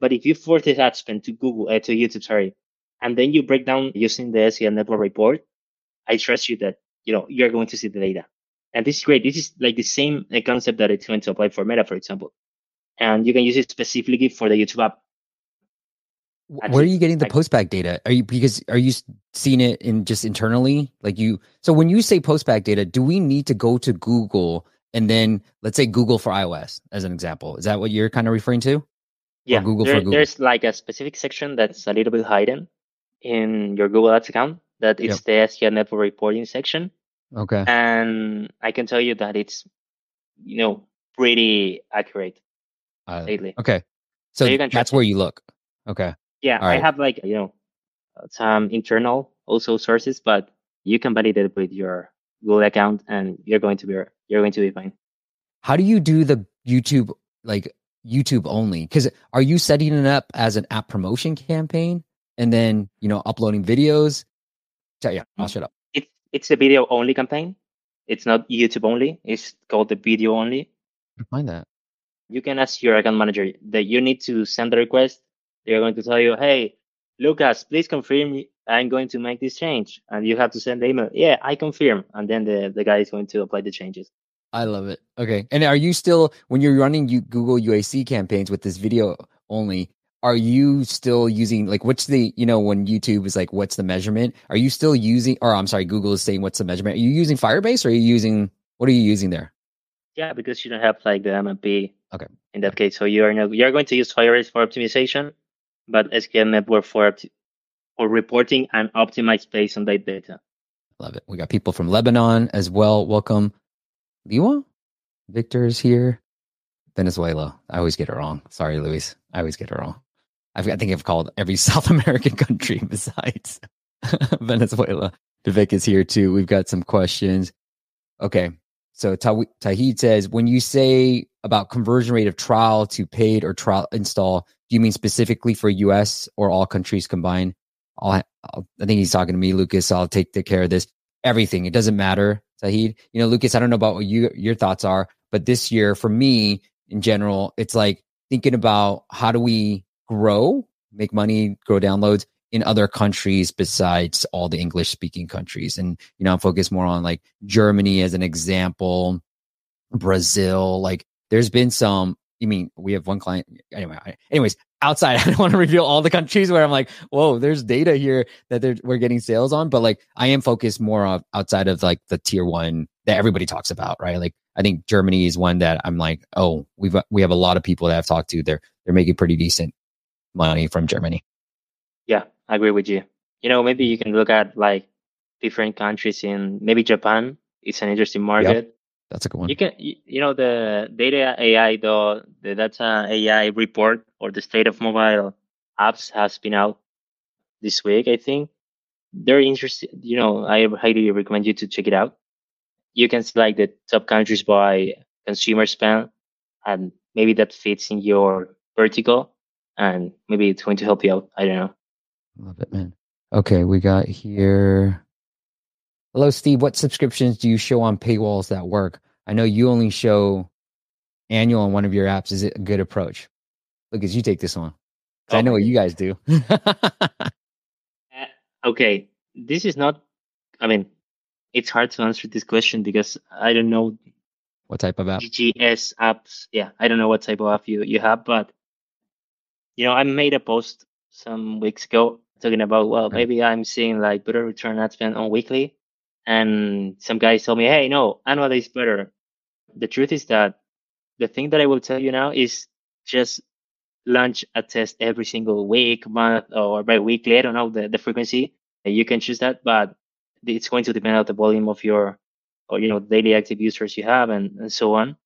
But if you force this ad spend to Google, uh, to YouTube, sorry, and then you break down using the SKAdNetwork report, I trust you that, you know, you're going to see the data. And this is great. This is like the same concept that it's going to apply for Meta, for example. And you can use it specifically for the YouTube app. Where are you getting the postback data? Are you because are you seeing it in just internally? Like you, so when you say postback data, do we need to go to Google and then let's say Google for iOS as an example? Is that what you're kind of referring to? Yeah, or Google there, for Google. There's like a specific section that's a little bit hidden in your Google Ads account that is yep. the SKAdNetwork reporting section. Okay, and I can tell you that it's you know pretty accurate uh, lately. Okay, so, so you can that's where it. You look. Okay. Yeah, right. I have like, you know, some internal also sources, but you can validate it with your Google account and you're going to be you're going to be fine. How do you do the YouTube, like YouTube only? Because are you setting it up as an app promotion campaign and then, you know, uploading videos? So, yeah, I'll shut up. It, it's a video only campaign. It's not YouTube only. It's called the video only. I find that. You can ask your account manager that you need to send the request. They're going to tell you, hey, Lucas, please confirm I'm going to make this change. And you have to send the email. Yeah, I confirm. And then the, the guy is going to apply the changes. I love it. Okay. And are you still, when you're running you, Google U A C campaigns with this video only, are you still using, like, what's the, you know, when YouTube is like, what's the measurement? Are you still using, or I'm sorry, Google is saying, what's the measurement? Are you using Firebase or are you using, what are you using there? Yeah, because you don't have like the M M P. Okay. In that case, so you're, no, you're going to use Firebase for optimization. But SKAdNetwork for for reporting and optimized based on that data. Love it. We got people from Lebanon as well. Welcome, Liwa. Victor is here. Venezuela. I always get it wrong. Sorry, Luis. I always get it wrong. I've, I think I've called every South American country besides Venezuela. Vivek is here too. We've got some questions. Okay. So Tahid says, when you say about conversion rate of trial to paid or trial install, do you mean specifically for U S or all countries combined? I'll, I'll, I think he's talking to me, Lucas. So I'll take the care of this. Everything. It doesn't matter, Tahid. You know, Lucas, I don't know about what you, your thoughts are, but this year for me in general, it's like thinking about how do we grow, make money, grow downloads in other countries besides all the English speaking countries. And, you know, I'm focused more on like Germany as an example, Brazil, like there's been some, I mean, we have one client anyway, I, anyways, outside, I don't want to reveal all the countries where I'm like, whoa, there's data here that we're getting sales on. But like, I am focused more on outside of like the tier one that everybody talks about, right? Like, I think Germany is one that I'm like, oh, we've, we have a lot of people that I've talked to. They're, they're making pretty decent money from Germany. Yeah, I agree with you. You know, maybe you can look at like different countries in maybe Japan. It's an interesting market. Yep. That's a good one. You can, you know, the data dot A I, the, the data dot A I report or the state of mobile apps has been out this week, I think. They're interesting. You know, I highly recommend you to check it out. You can select the top countries by consumer spend, and maybe that fits in your vertical, and maybe it's going to help you out. I don't know. Love it, man. Okay, we got here. Hello, Steve. What subscriptions do you show on paywalls that work? I know you only show annual on one of your apps. Is it a good approach? Look, as you take this one. Okay. I know what you guys do. uh, okay. This is not, I mean, it's hard to answer this question because I don't know. What type of app? G G S apps. Yeah, I don't know what type of app you, you have, but, you know, I made a post some weeks ago talking about, well, maybe I'm seeing like better return ad spend on weekly. And some guys told me, hey, no, annual is better. The truth is that the thing that I will tell you now is just launch a test every single week, month, or bi-weekly. I don't know the, the frequency. You can choose that, but it's going to depend on the volume of your, or, you know, daily active users you have and, and so on.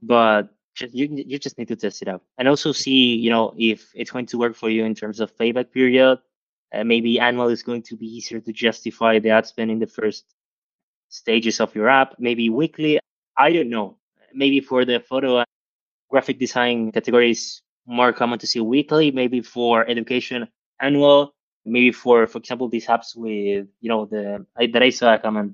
But Just, you you just need to test it out and also see, you know, if it's going to work for you in terms of payback period. Uh, maybe annual is going to be easier to justify the ad spend in the first stages of your app. Maybe weekly, I don't know. Maybe for the photo and graphic design categories, more common to see weekly. Maybe for education, annual. Maybe for, for example, these apps with, you know, the that I saw a comment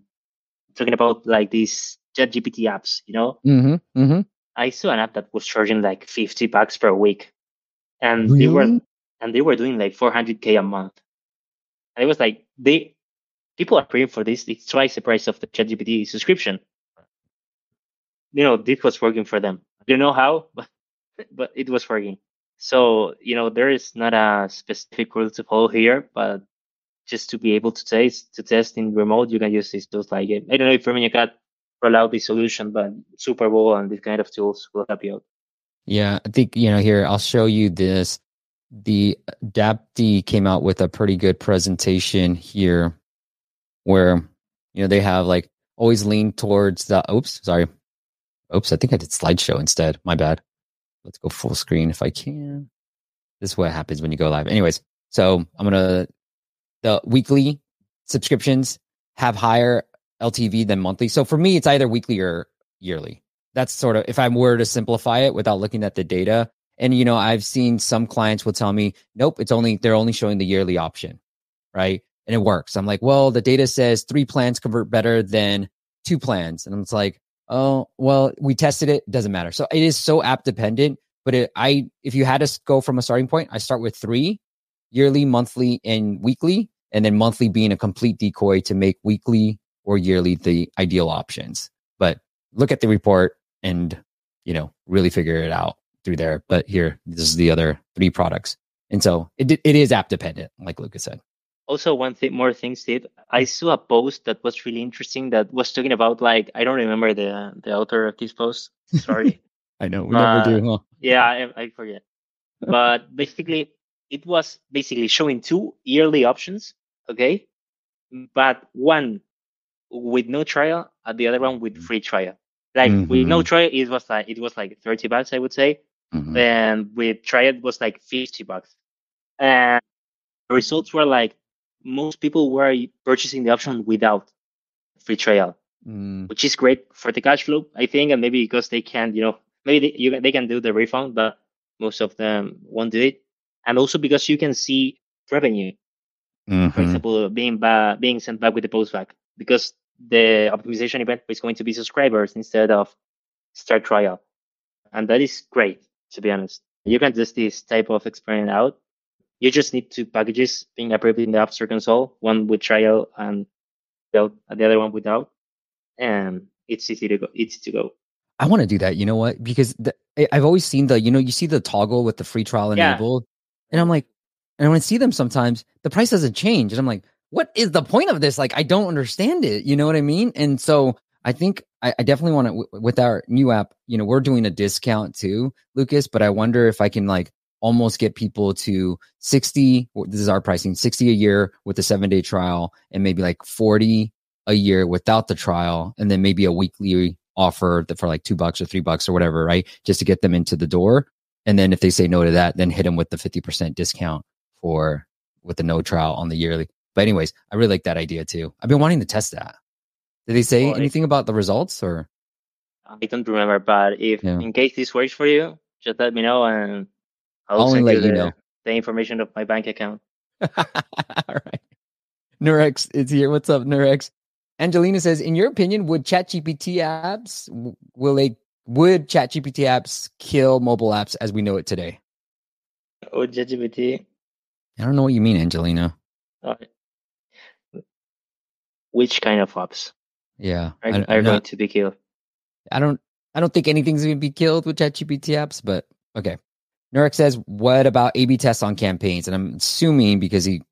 talking about like these ChatGPT apps, you know. Mm-hmm, mm-hmm. I saw an app that was charging like fifty bucks per week, and really? they were and they were doing like four hundred K a month. And it was like they people are paying for this. It's twice the price of the ChatGPT subscription. You know, this was working for them. I don't know how, but, but it was working. So, you know, there is not a specific rule to follow here, but just to be able to test, to test in remote, you can use these tools like it. I don't know if RevenueCat roll out the solution, but Super Bowl and these kind of tools will help you out. Yeah, I think, you know, here, I'll show you this. The D A P D came out with a pretty good presentation here where, you know, they have like always lean towards the, oops, sorry. Oops, I think I did slideshow instead. My bad. Let's go full screen if I can. This is what happens when you go live. Anyways, so I'm going to, the weekly subscriptions have higher L T V than monthly. So for me, it's either weekly or yearly. That's sort of, if I were to simplify it without looking at the data. And, you know, I've seen some clients will tell me, nope, it's only, they're only showing the yearly option, right? And it works. I'm like, well, the data says three plans convert better than two plans. And it's like, oh, well, we tested it. Doesn't matter. So it is so app dependent, but it, I, if you had to go from a starting point, I start with three, yearly, monthly, and weekly, and then monthly being a complete decoy to make weekly or yearly the ideal options. But look at the report and, you know, really figure it out through there. But here, this is the other three products. And so it it is app dependent, like Lucas said. Also, one thing, more thing, Steve. I saw a post that was really interesting that was talking about, like, I don't remember the the author of this post. Sorry. I know. We uh, never do, huh? Yeah, I, I forget. But basically, it was basically showing two yearly options, okay? But one with no trial and the other one with free trial. Like, mm-hmm. with no trial, it was like it was like thirty bucks, I would say. Mm-hmm. And with trial, it was like fifty bucks. And the results were like, most people were purchasing the option without free trial, mm. which is great for the cash flow, I think, and maybe because they can, you know, maybe they, you, they can do the refund, but most of them won't do it. And also because you can see revenue, mm-hmm. for example, being ba- being sent back with the postback, because the optimization event is going to be subscribers instead of start trial. And that is great, to be honest. You can test this type of experiment out. You just need two packages being approved in the App Store console, one with trial and the other one without. And it's easy to go. It's to go. I want to do that. You know what? Because the, I've always seen the, you know, you see the toggle with the free trial enabled. Yeah. And I'm like, and when I see them sometimes, the price doesn't change. And I'm like, what is the point of this? Like, I don't understand it. You know what I mean? And so I think I, I definitely want to, w- with our new app, you know, we're doing a discount too, Lucas, but I wonder if I can like, almost get people to sixty, this is our pricing, sixty a year with the seven day trial, and maybe like forty a year without the trial, and then maybe a weekly offer for like two bucks or three bucks or whatever, right? Just to get them into the door. And then if they say no to that, then hit them with the fifty percent discount for with the no trial on the yearly. But anyways, I really like that idea too. I've been wanting to test that. Did they say well, anything if, about the results or? I don't remember, but if yeah. in case this works for you, just let me know and I'll only let you, the, you know the information of my bank account. All right. Nurex is here. What's up, Nurex? Angelina says, in your opinion, would ChatGPT apps will they would ChatGPT apps kill mobile apps as we know it today? Oh, ChatGPT. I don't know what you mean, Angelina. Uh, which kind of apps? Yeah, are, I, are not, going to be killed? I don't. I don't think anything's going to be killed with ChatGPT apps, but okay. Nurex says, what about A B tests on campaigns? And I'm assuming because he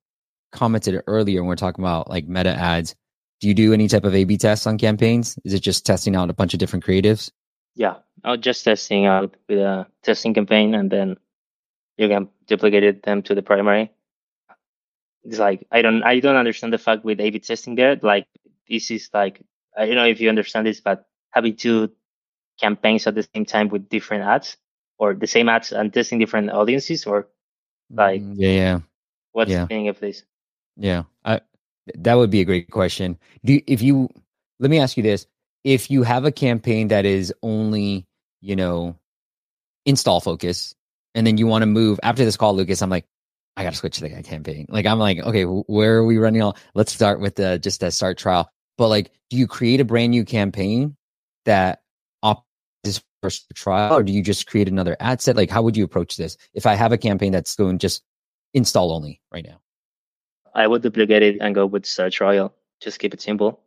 commented earlier when we're talking about like meta ads, do you do any type of A B tests on campaigns? Is it just testing out a bunch of different creatives? Yeah, I'll just testing out with a testing campaign and then you can duplicate them to the primary. It's like, I don't I don't understand the fact with A B testing there. Like this is like, I don't know if you understand this, but having two campaigns at the same time with different ads. Or the same ads and testing different audiences, or like yeah, yeah. what's yeah. the meaning of this? Yeah, I, that would be a great question. Do you, if you let me ask you this: if you have a campaign that is only you know install focus, and then you want to move after this call, Lucas, I'm like, I got to switch to the campaign. Like I'm like, okay, where are we running? All let's start with the just a start trial. But like, do you create a brand new campaign that? First trial, or do you just create another ad set? Like, how would you approach this? If I have a campaign that's going just install only right now, I would duplicate it and go with search trial. Just keep it simple.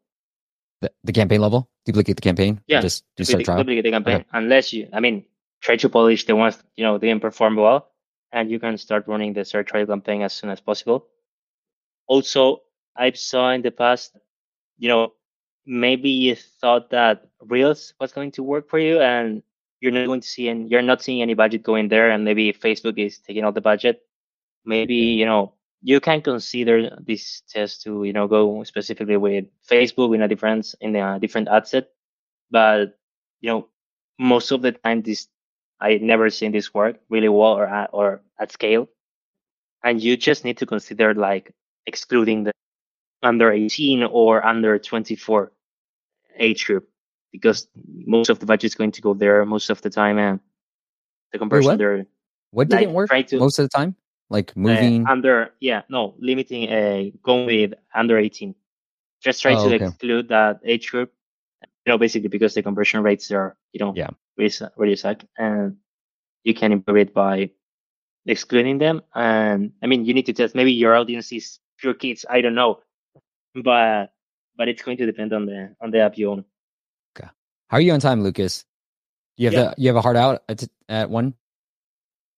The, the campaign level? Duplicate the campaign? Yeah. Just, just duplicate, start trial? Duplicate the campaign. Okay. Unless you, I mean, try to polish the ones, you know, didn't perform well. And you can start running the search trial campaign as soon as possible. Also, I saw in the past, you know, maybe you thought that Reels was going to work for you, and you're not going to see, and you're not seeing any budget going there, and maybe Facebook is taking out the budget. Maybe, you know, you can consider this test to, you know, go specifically with Facebook in a different in a different ad set. But you know, most of the time, this I never seen this work really well or at, or at scale. And you just need to consider like excluding the under eighteen or under twenty-four age group, because most of the budget is going to go there most of the time, and the conversion Wait, what? there. What didn't like, work to, most of the time? Like moving uh, under, yeah, no, limiting, uh, going with under eighteen. Just try oh, to okay. exclude that age group, you know, basically because the conversion rates are, you know, yeah, really suck, and you can improve it by excluding them. And I mean, you need to test. Maybe your audience is pure kids. I don't know, but but it's going to depend on the on the app you own. Okay. How are you on time, Lucas? You have yeah. the, you have a hard out at at one.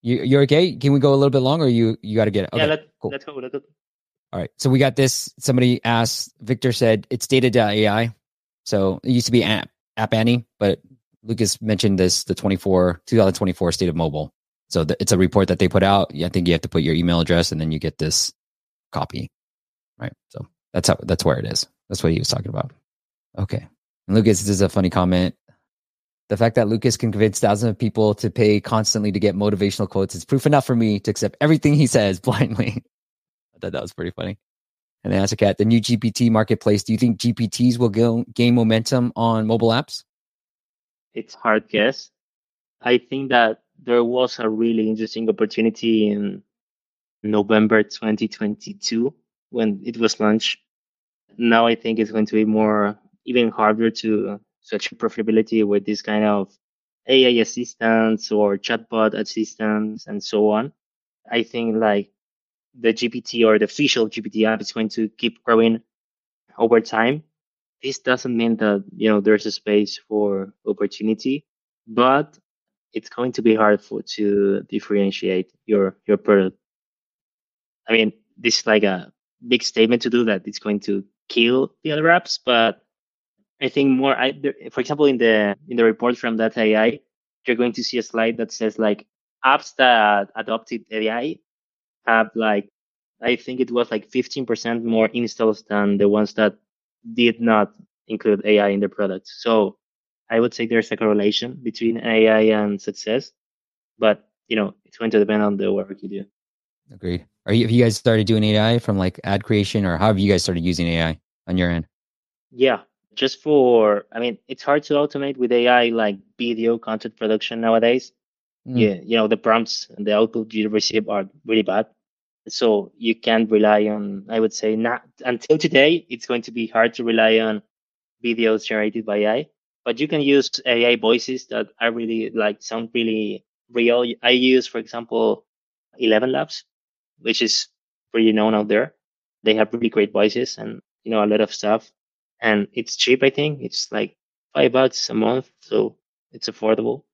You, you're okay? Can we go a little bit longer? Or you, you got to get it. Okay, yeah, let's, cool. let's go. Let's go. All right. So we got this. Somebody asked, Victor said, it's data dot A I. So it used to be App, App Annie, but Lucas mentioned this, the twenty-four, twenty twenty-four State of Mobile. So the, it's a report that they put out. I think you have to put your email address and then you get this copy. Right. So that's how, that's where it is. That's what he was talking about. Okay. And Lucas, this is a funny comment. The fact that Lucas can convince thousands of people to pay constantly to get motivational quotes is proof enough for me to accept everything he says blindly. I thought that was pretty funny. And then AstroCat, the new G P T marketplace, do you think G P Ts will go, gain momentum on mobile apps? It's hard guess. I think that there was a really interesting opportunity in November twenty twenty-two when it was launched. Now I think it's going to be more, even harder to... such profitability with this kind of A I assistants or chatbot assistants and so on. I think like the G P T or the official G P T app is going to keep growing over time. This doesn't mean that, you know, there's a space for opportunity, but it's going to be hard for, to differentiate your, your product. I mean, this is like a big statement to do that it's going to kill the other apps, but I think more, I, for example, in the in the report from data dot A I, you're going to see a slide that says like apps that adopted A I have like, I think it was like fifteen percent more installs than the ones that did not include A I in their products. So I would say there's a correlation between A I and success, but you know, it's going to depend on the work you do. Agreed. Are you, have you guys started doing A I from like ad creation, or how have you guys started using A I on your end? Yeah. Just for, I mean, it's hard to automate with A I, like video content production nowadays. Mm. Yeah, you know, the prompts and the output you receive are really bad. So you can't rely on, I would say, not until today, it's going to be hard to rely on videos generated by A I. But you can use A I voices that are really, like, sound really real. I use, for example, eleven labs, which is pretty known out there. They have really great voices and, you know, a lot of stuff. And it's cheap, I think. It's like five bucks a month, so it's affordable.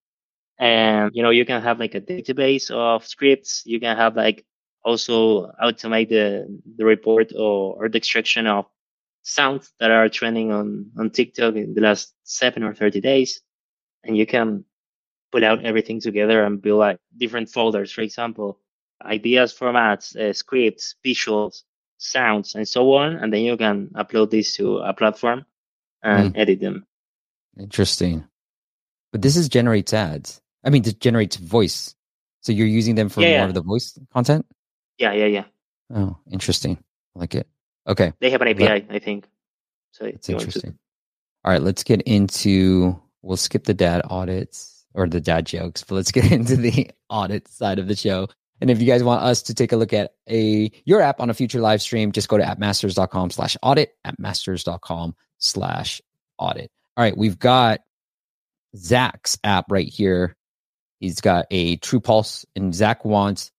And, you know, you can have like a database of scripts. You can have like also automate the, the report or, or the extraction of sounds that are trending on, on TikTok in the last seven or thirty days. And you can put out everything together and build like different folders, for example, ideas, formats, uh, scripts, visuals, sounds, and so on, and then you can upload these to a platform and mm. edit them. Interesting. But this is generates ads. I mean, this generates voice. So you're using them for yeah, more yeah. of the voice content? Yeah, yeah, yeah. Oh, interesting. I like it. Okay. They have an A P I, that, I think. So it's interesting. To... All right, let's get into, we'll skip the dad audits or the dad jokes, but let's get into the audit side of the show. And if you guys want us to take a look at a your app on a future live stream, just go to appmasters.com slash audit, appmasters.com slash audit. All right, we've got Zach's app right here. He's got a True Pulse, and Zach wants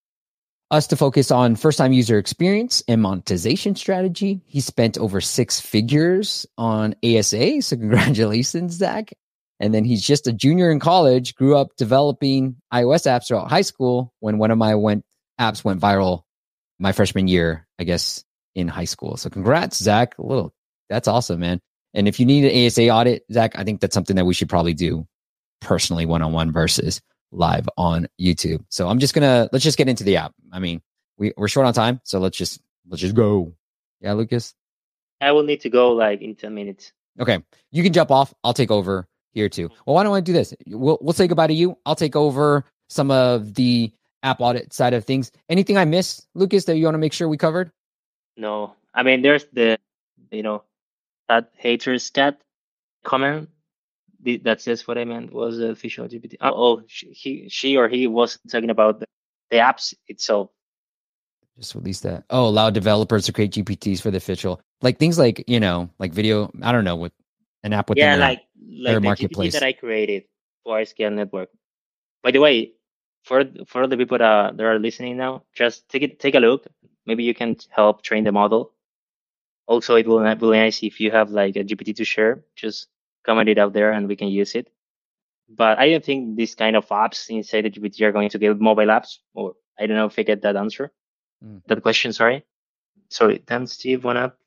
us to focus on first-time user experience and monetization strategy. He spent over six figures on A S A, so congratulations, Zach. And then he's just a junior in college, grew up developing iOS apps throughout high school when one of my went apps went viral my freshman year, I guess, in high school. So congrats, Zach. A little, that's awesome, man. And if you need an A S A audit, Zach, I think that's something that we should probably do personally one-on-one versus live on YouTube. So I'm just going to, let's just get into the app. I mean, we, we're short on time, so let's just, let's just go. Yeah, Lucas? I will need to go like in ten minutes. Okay. You can jump off. I'll take over here too. Well, why don't I do this? We'll, we'll say goodbye to you. I'll take over some of the app audit side of things. Anything I missed, Lucas, that you want to make sure we covered? No. I mean, there's the, you know, that haters stat comment. That's just what I meant was the official G P T. Oh, oh she, he, she or he was talking about the, the apps itself. Just release that. Oh, allow developers to create G P Ts for the official. Like things like, you know, like video, I don't know, with an app within yeah, their, like, like their the marketplace. G P T that I created for SKAdNetwork. By the way, for for the people that, that are listening now, just take it, take a look. Maybe you can help train the model. Also, it will be nice if you have like a G P T to share. Just comment it out there and we can use it. But I don't think this kind of apps inside the G P T are going to get mobile apps, or I don't know if I get that answer. Mm. That question, sorry. Sorry, then Steve, one up.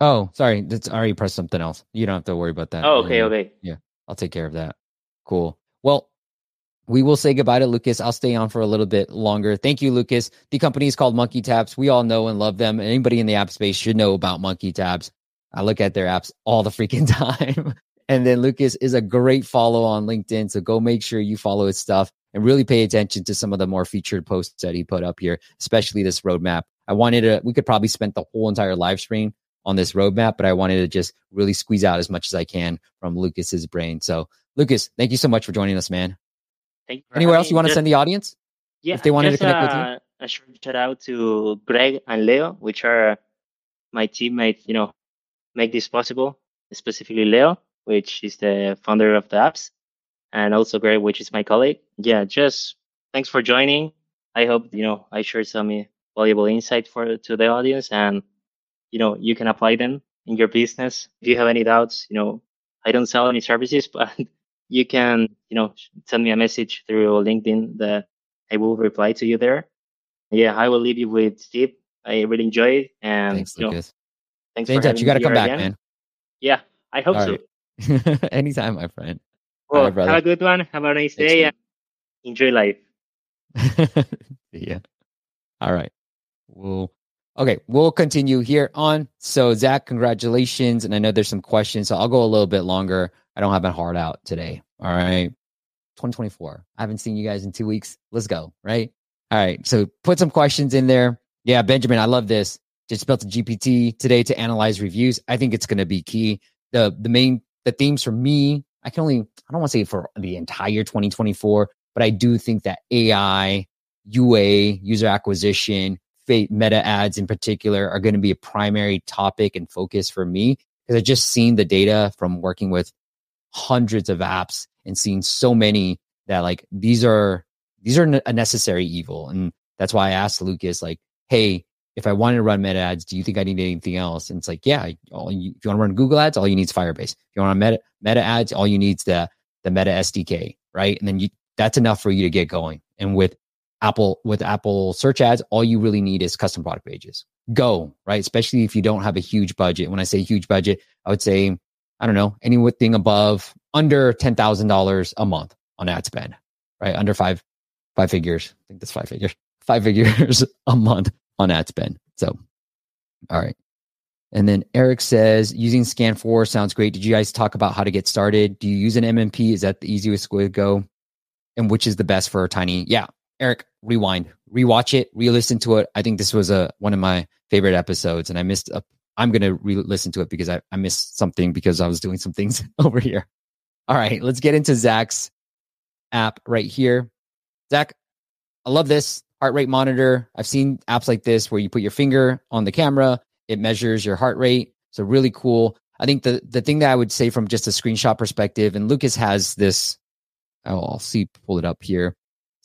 Oh, sorry. That's already pressed something else. You don't have to worry about that. Oh, okay, anymore. Okay. Yeah, I'll take care of that. Cool. Well, we will say goodbye to Lucas. I'll stay on for a little bit longer. Thank you, Lucas. The company is called Monkey Taps. We all know and love them. Anybody in the app space should know about Monkey Taps. I look at their apps all the freaking time. And then Lucas is a great follow on LinkedIn. So go make sure you follow his stuff and really pay attention to some of the more featured posts that he put up here, especially this roadmap. I wanted to, we could probably spend the whole entire live stream on this roadmap, but I wanted to just really squeeze out as much as I can from Lucas's brain. So Lucas, thank you so much for joining us, man. Thank you. Anywhere else you want just, to send the audience? Yeah. If they wanted just, to connect uh, with you? A short shout out to Greg and Leo, which are my teammates, you know, make this possible, specifically Leo, which is the founder of the apps, and also Greg, which is my colleague. Yeah, just thanks for joining. I hope, you know, I shared some valuable insight for to the audience, and, you know, you can apply them in your business. If you have any doubts, you know, I don't sell any services, but you can, you know, send me a message through LinkedIn that I will reply to you there. Yeah, I will leave you with Steve. I really enjoyed it. And, thanks, you know, Lucas. Thanks Same for having you got to come again. Back, man. Yeah, I hope All so. Right. Anytime, my friend. Well, right, have a good one. Have a nice thanks, day. Man. Enjoy life. Yeah. All right. We'll, okay, we'll continue here on. So, Zach, congratulations. And I know there's some questions, so I'll go a little bit longer. I don't have a heart out today. All right. twenty twenty-four. I haven't seen you guys in two weeks. Let's go. Right. All right. So put some questions in there. Yeah. Benjamin, I love this. Just built a G P T today to analyze reviews. I think it's going to be key. The, the main, the themes for me, I can only, I don't want to say for the entire twenty twenty-four, but I do think that A I, U A, user acquisition, Meta ads in particular are going to be a primary topic and focus for me, because I've just seen the data from working with hundreds of apps and seeing so many that like, these are, these are a necessary evil. And that's why I asked Lucas, like, hey, if I wanted to run Meta ads, do you think I need anything else? And it's like, yeah, all you, if you want to run Google ads, all you need is Firebase. If you want to run Meta, Meta ads, all you need is the, the Meta S D K, right? And then you, that's enough for you to get going. And with Apple, with Apple Search Ads, all you really need is custom product pages. Go, right? Especially if you don't have a huge budget. When I say huge budget, I would say, I don't know, anything above, under ten thousand dollars a month on ad spend, right? Under five, five figures. I think that's five figures, five figures a month on ad spend. So, all right. And then Eric says, using Scan four sounds great. Did you guys talk about how to get started? Do you use an M M P? Is that the easiest way to go? And which is the best for Tiny? Yeah. Eric, rewind, rewatch it, re-listen to it. I think this was a, one of my favorite episodes, and I missed a, I'm going to re-listen to it because I, I missed something because I was doing some things over here. All right, let's get into Zach's app right here. Zach, I love this. Heart rate monitor. I've seen apps like this where you put your finger on the camera. It measures your heart rate. So really cool. I think the, the thing that I would say from just a screenshot perspective, and Lucas has this, oh, I'll see, pull it up here.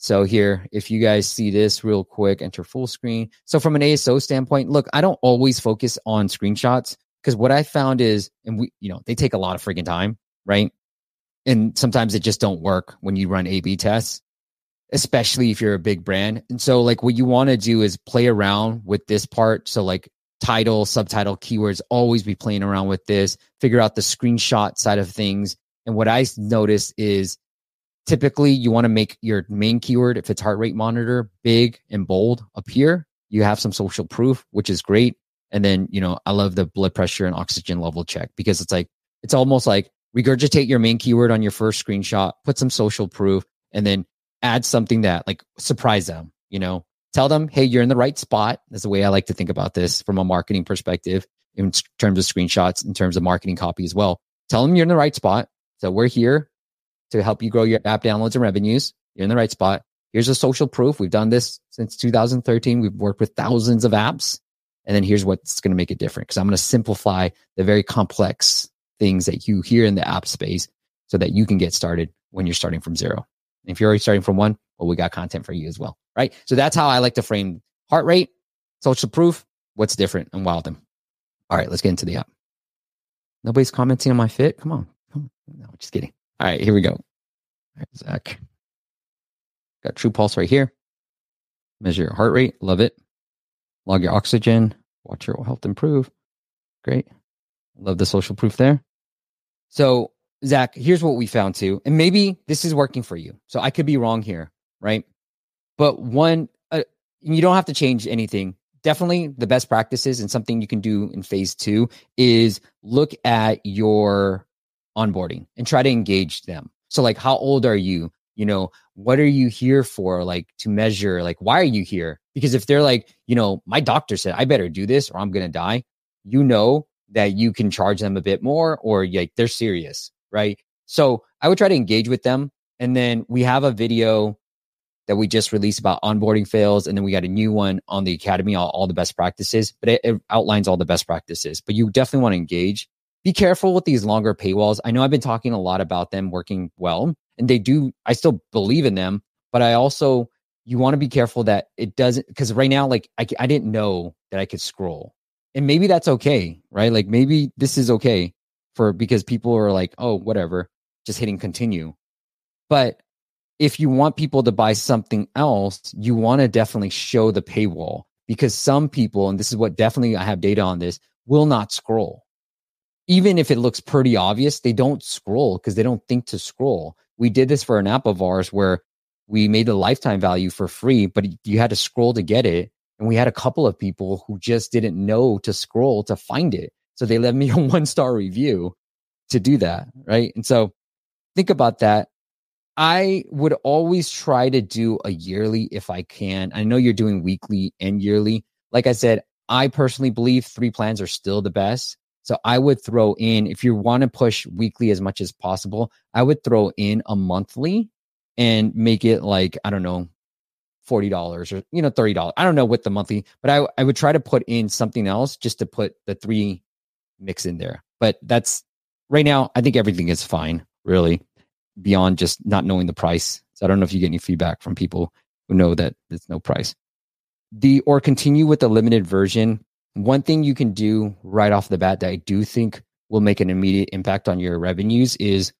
So here, if you guys see this real quick, enter full screen. So from an A S O standpoint, look, I don't always focus on screenshots because what I found is, and we, you know, they take a lot of freaking time, right? And sometimes it just don't work when you run A B tests, especially if you're a big brand. And so like what you want to do is play around with this part. So like title, subtitle, keywords, always be playing around with this, figure out the screenshot side of things. And what I noticed is, typically, you want to make your main keyword, if it's heart rate monitor, big and bold up here. You have some social proof, which is great. And then, you know, I love the blood pressure and oxygen level check because it's like, it's almost like regurgitate your main keyword on your first screenshot, put some social proof, and then add something that like surprise them, you know, tell them, hey, you're in the right spot. That's the way I like to think about this from a marketing perspective in terms of screenshots, in terms of marketing copy as well. Tell them you're in the right spot. So we're here to help you grow your app downloads and revenues. You're in the right spot. Here's a social proof. We've done this since two thousand thirteen. We've worked with thousands of apps. And then here's what's going to make it different, because I'm going to simplify the very complex things that you hear in the app space so that you can get started when you're starting from zero. And if you're already starting from one, well, we got content for you as well, right? So that's how I like to frame heart rate, social proof, what's different, and wow them. All right, let's get into the app. Nobody's commenting on my fit. Come on. Come on. No, just kidding. All right, here we go. All right, Zach. Got True Pulse right here. Measure your heart rate. Love it. Log your oxygen. Watch your health improve. Great. Love the social proof there. So, Zach, here's what we found too. And maybe this is working for you. So I could be wrong here, right? But one, uh, you don't have to change anything. Definitely the best practices and something you can do in phase two is look at your onboarding and try to engage them. So like, how old are you? You know, what are you here for? Like to measure, like, why are you here? Because if they're like, you know, my doctor said I better do this or I'm going to die, you know that you can charge them a bit more or like they're serious, right? So I would try to engage with them. And then we have a video that we just released about onboarding fails. And then we got a new one on the Academy, all, all the best practices, but it, it outlines all the best practices, but you definitely want to engage. Be careful with these longer paywalls. I know I've been talking a lot about them working well, and they do, I still believe in them, but I also, you want to be careful that it doesn't, because right now, like I, I didn't know that I could scroll, and maybe that's okay, right? Like maybe this is okay for, because people are like, oh, whatever, just hitting continue. But if you want people to buy something else, you want to definitely show the paywall, because some people, and this is what definitely I have data on this, will not scroll. Even if it looks pretty obvious, they don't scroll because they don't think to scroll. We did this for an app of ours where we made the lifetime value for free, but you had to scroll to get it. And we had a couple of people who just didn't know to scroll to find it. So they left me a one-star review to do that, right? And so think about that. I would always try to do a yearly if I can. I know you're doing weekly and yearly. Like I said, I personally believe three plans are still the best. So I would throw in, if you want to push weekly as much as possible, I would throw in a monthly and make it like, I don't know, forty dollars or, you know, thirty dollars. I don't know what the monthly, but I, I would try to put in something else just to put the three mix in there. But that's right now, I think everything is fine, really, beyond just not knowing the price. So I don't know if you get any feedback from people who know that there's no price. The, or continue with the limited version. One thing you can do right off the bat that I do think will make an immediate impact on your revenues is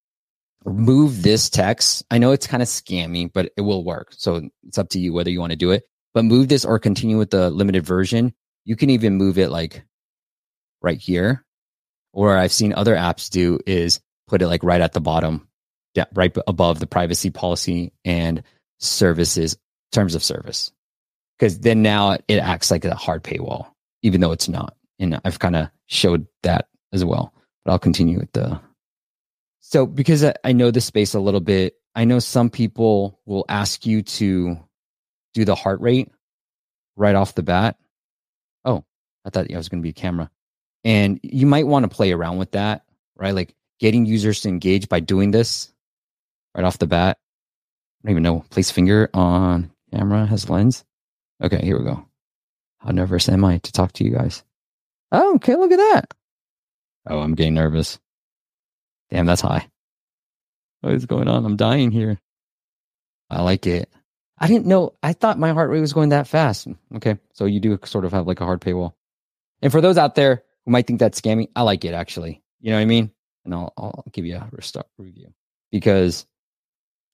remove this text. I know it's kind of scammy, but it will work. So it's up to you whether you want to do it, but move this or continue with the limited version. You can even move it like right here, or I've seen other apps do is put it like right at the bottom, right above the privacy policy and services, terms of service. Because then now it acts like a hard paywall, even though it's not. And I've kind of showed that as well, but I'll continue with the... So because I know the space a little bit, I know some people will ask you to do the heart rate right off the bat. Oh, I thought yeah, it was going to be a camera. And you might want to play around with that, right? Like getting users to engage by doing this right off the bat. I don't even know. Place finger on camera has lens. Okay, here we go. How nervous am I to talk to you guys? Oh, okay, look at that. Oh, I'm getting nervous. Damn, that's high. What is going on? I'm dying here. I like it. I didn't know. I thought my heart rate was going that fast. Okay. So you do sort of have like a hard paywall. And for those out there who might think that's scammy, I like it actually. You know what I mean? And I'll, I'll give you a restart review because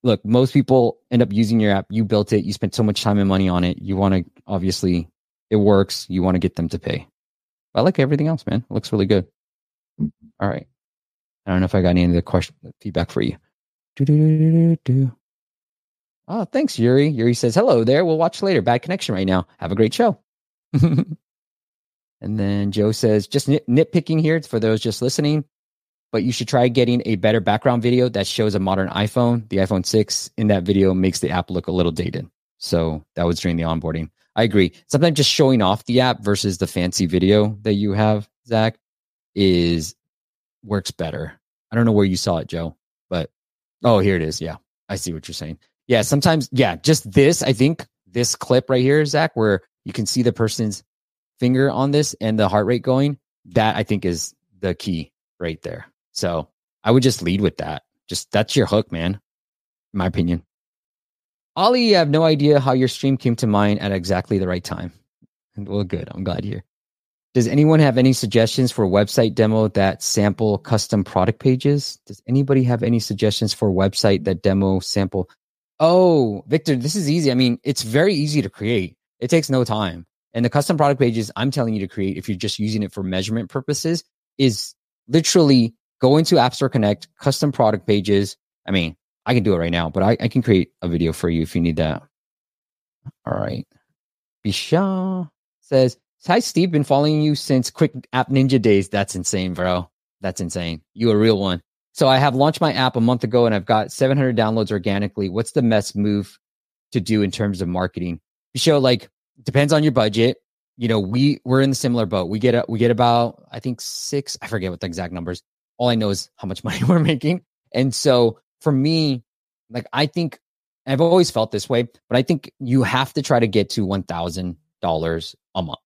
look, most people end up using your app. You built it. You spent so much time and money on it. You want to, obviously it works. You want to get them to pay. But I like everything else, man. It looks really good. All right. I don't know if I got any of the question feedback for you. Do, do, do, do, do. Oh, thanks, Yuri. Yuri says, hello there. We'll watch later. Bad connection right now. Have a great show. And then Joe says, just nit- nitpicking here for those just listening, but you should try getting a better background video that shows a modern iPhone. The iPhone six in that video makes the app look a little dated. So that was during the onboarding. I agree. Sometimes just showing off the app versus the fancy video that you have, Zach, is works better. I don't know where you saw it, Joe, but oh, here it is. Yeah, I see what you're saying. Yeah, sometimes, yeah, just this, I think this clip right here, Zach, where you can see the person's finger on this and the heart rate going, that I think is the key right there. So I would just lead with that. Just that's your hook, man, in my opinion. Ollie, I have no idea how your stream came to mind at exactly the right time. Well, good. I'm glad here. Does anyone have any suggestions for a website demo that sample custom product pages? Does anybody have any suggestions for a website that demo sample? Oh, Victor, this is easy. I mean, it's very easy to create. It takes no time. And the custom product pages I'm telling you to create, if you're just using it for measurement purposes, is literally go into App Store Connect, custom product pages. I mean, I can do it right now, but I, I can create a video for you if you need that. All right. Bishaw says, hi, Steve. Been following you since Quick App Ninja days. That's insane, bro. That's insane. You a real one. So I have launched my app a month ago and I've got seven hundred downloads organically. What's the best move to do in terms of marketing? You show like, depends on your budget. You know, we we're in the similar boat. We get, a, we get about, I think six, I forget what the exact numbers. All I know is how much money we're making. And so for me, like, I think I've always felt this way, but I think you have to try to get to one thousand dollars a month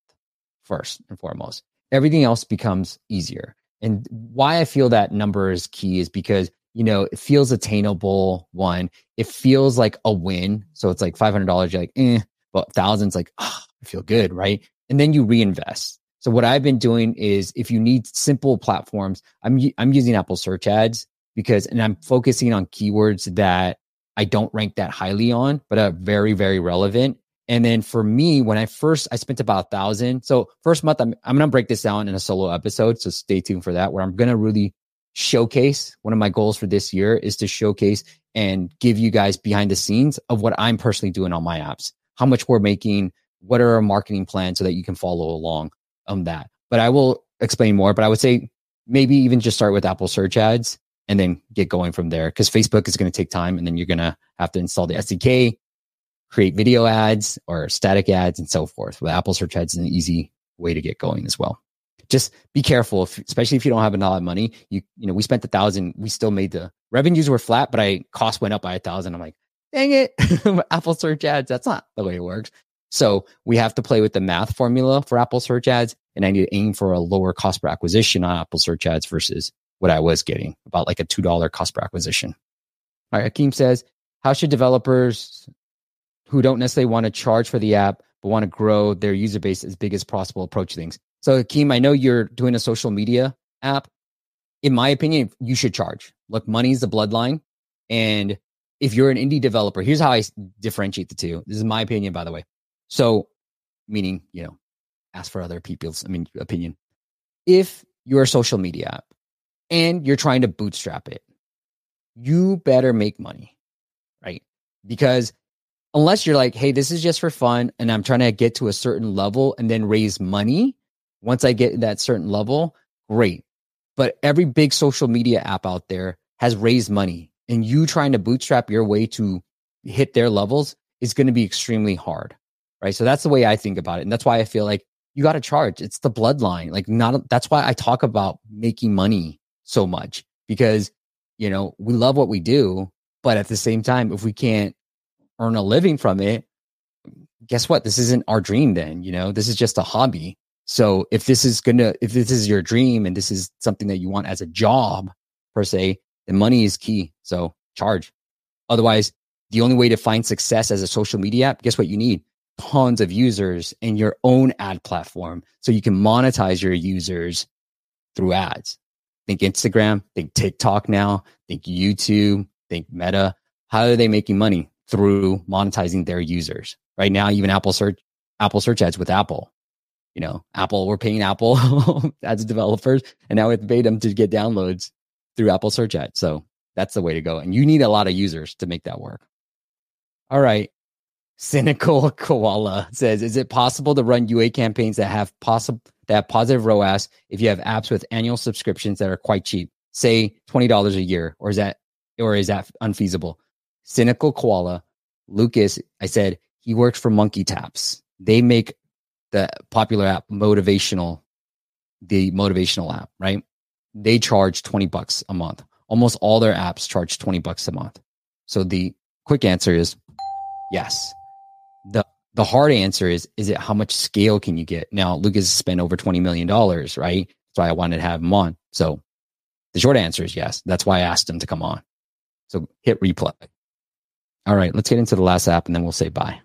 first and foremost. Everything else becomes easier. And why I feel that number is key is because, you know, it feels attainable. One, it feels like a win. So it's like five hundred dollars. You're like, eh, but thousands like, ah, oh, I feel good. Right. And then you reinvest. So what I've been doing is if you need simple platforms, I'm, I'm using Apple Search Ads because, and I'm focusing on keywords that I don't rank that highly on, but are very, very relevant. And then for me, when I first, I spent about a thousand. So first month, I'm, I'm going to break this down in a solo episode. So stay tuned for that, where I'm going to really showcase. One of my goals for this year is to showcase and give you guys behind the scenes of what I'm personally doing on my apps, how much we're making, what are our marketing plans so that you can follow along on that. But I will explain more, but I would say maybe even just start with Apple Search Ads and then get going from there because Facebook is going to take time and then you're going to have to install the S D K, create video ads or static ads and so forth. But Apple Search Ads is an easy way to get going as well. Just be careful, if, especially if you don't have a lot of money. You you know, we spent a thousand, we still made the revenues were flat, but I cost went up by a thousand. I'm like, dang it, Apple Search Ads, that's not the way it works. So we have to play with the math formula for Apple Search Ads. And I need to aim for a lower cost per acquisition on Apple Search Ads versus what I was getting, about like a two dollars cost per acquisition. All right, Akeem says, how should developers who don't necessarily want to charge for the app, but want to grow their user base as big as possible, approach things? So Akeem, I know you're doing a social media app. In my opinion, you should charge. Look, money is the bloodline. And if you're an indie developer, here's how I differentiate the two. This is my opinion, by the way. So meaning, you know, ask for other people's, I mean, opinion. If you're a social media app and you're trying to bootstrap it, you better make money, right? Because unless you're like, hey, this is just for fun and I'm trying to get to a certain level and then raise money. Once I get that certain level, great. But every big social media app out there has raised money, and you trying to bootstrap your way to hit their levels is going to be extremely hard, right? So that's the way I think about it. And that's why I feel like you got to charge. It's the bloodline. Like not, that's why I talk about making money so much, because, you know, we love what we do, but at the same time, if we can't earn a living from it, guess what? This isn't our dream then, you know, this is just a hobby. So if this is going to, if this is your dream and this is something that you want as a job per se, then money is key. So charge. Otherwise the only way to find success as a social media app, guess what you need? Tons of users in your own ad platform so you can monetize your users through ads. Think Instagram, think TikTok now, think YouTube, think Meta. How are they making money? Through monetizing their users. Right now, even Apple Search, Apple Search Ads with Apple. You know, Apple, we're paying Apple as developers, and now we have to pay them to get downloads through Apple Search Ads. So that's the way to go. And you need a lot of users to make that work. All right. Cynical Koala says, is it possible to run U A campaigns that have possible that have positive R O A S if you have apps with annual subscriptions that are quite cheap, say twenty dollars a year, or is that or is that unfeasible? Cynical Koala, Lucas, I said, he works for Monkey Taps. They make the popular app motivational, the motivational app, right? They charge twenty bucks a month. Almost all their apps charge twenty bucks a month. So the quick answer is yes. The the hard answer is, is it how much scale can you get? Now, Lucas spent over twenty million dollars, right? That's why I wanted to have him on. So the short answer is yes. That's why I asked him to come on. So hit replay. All right, let's get into the last app and then we'll say bye.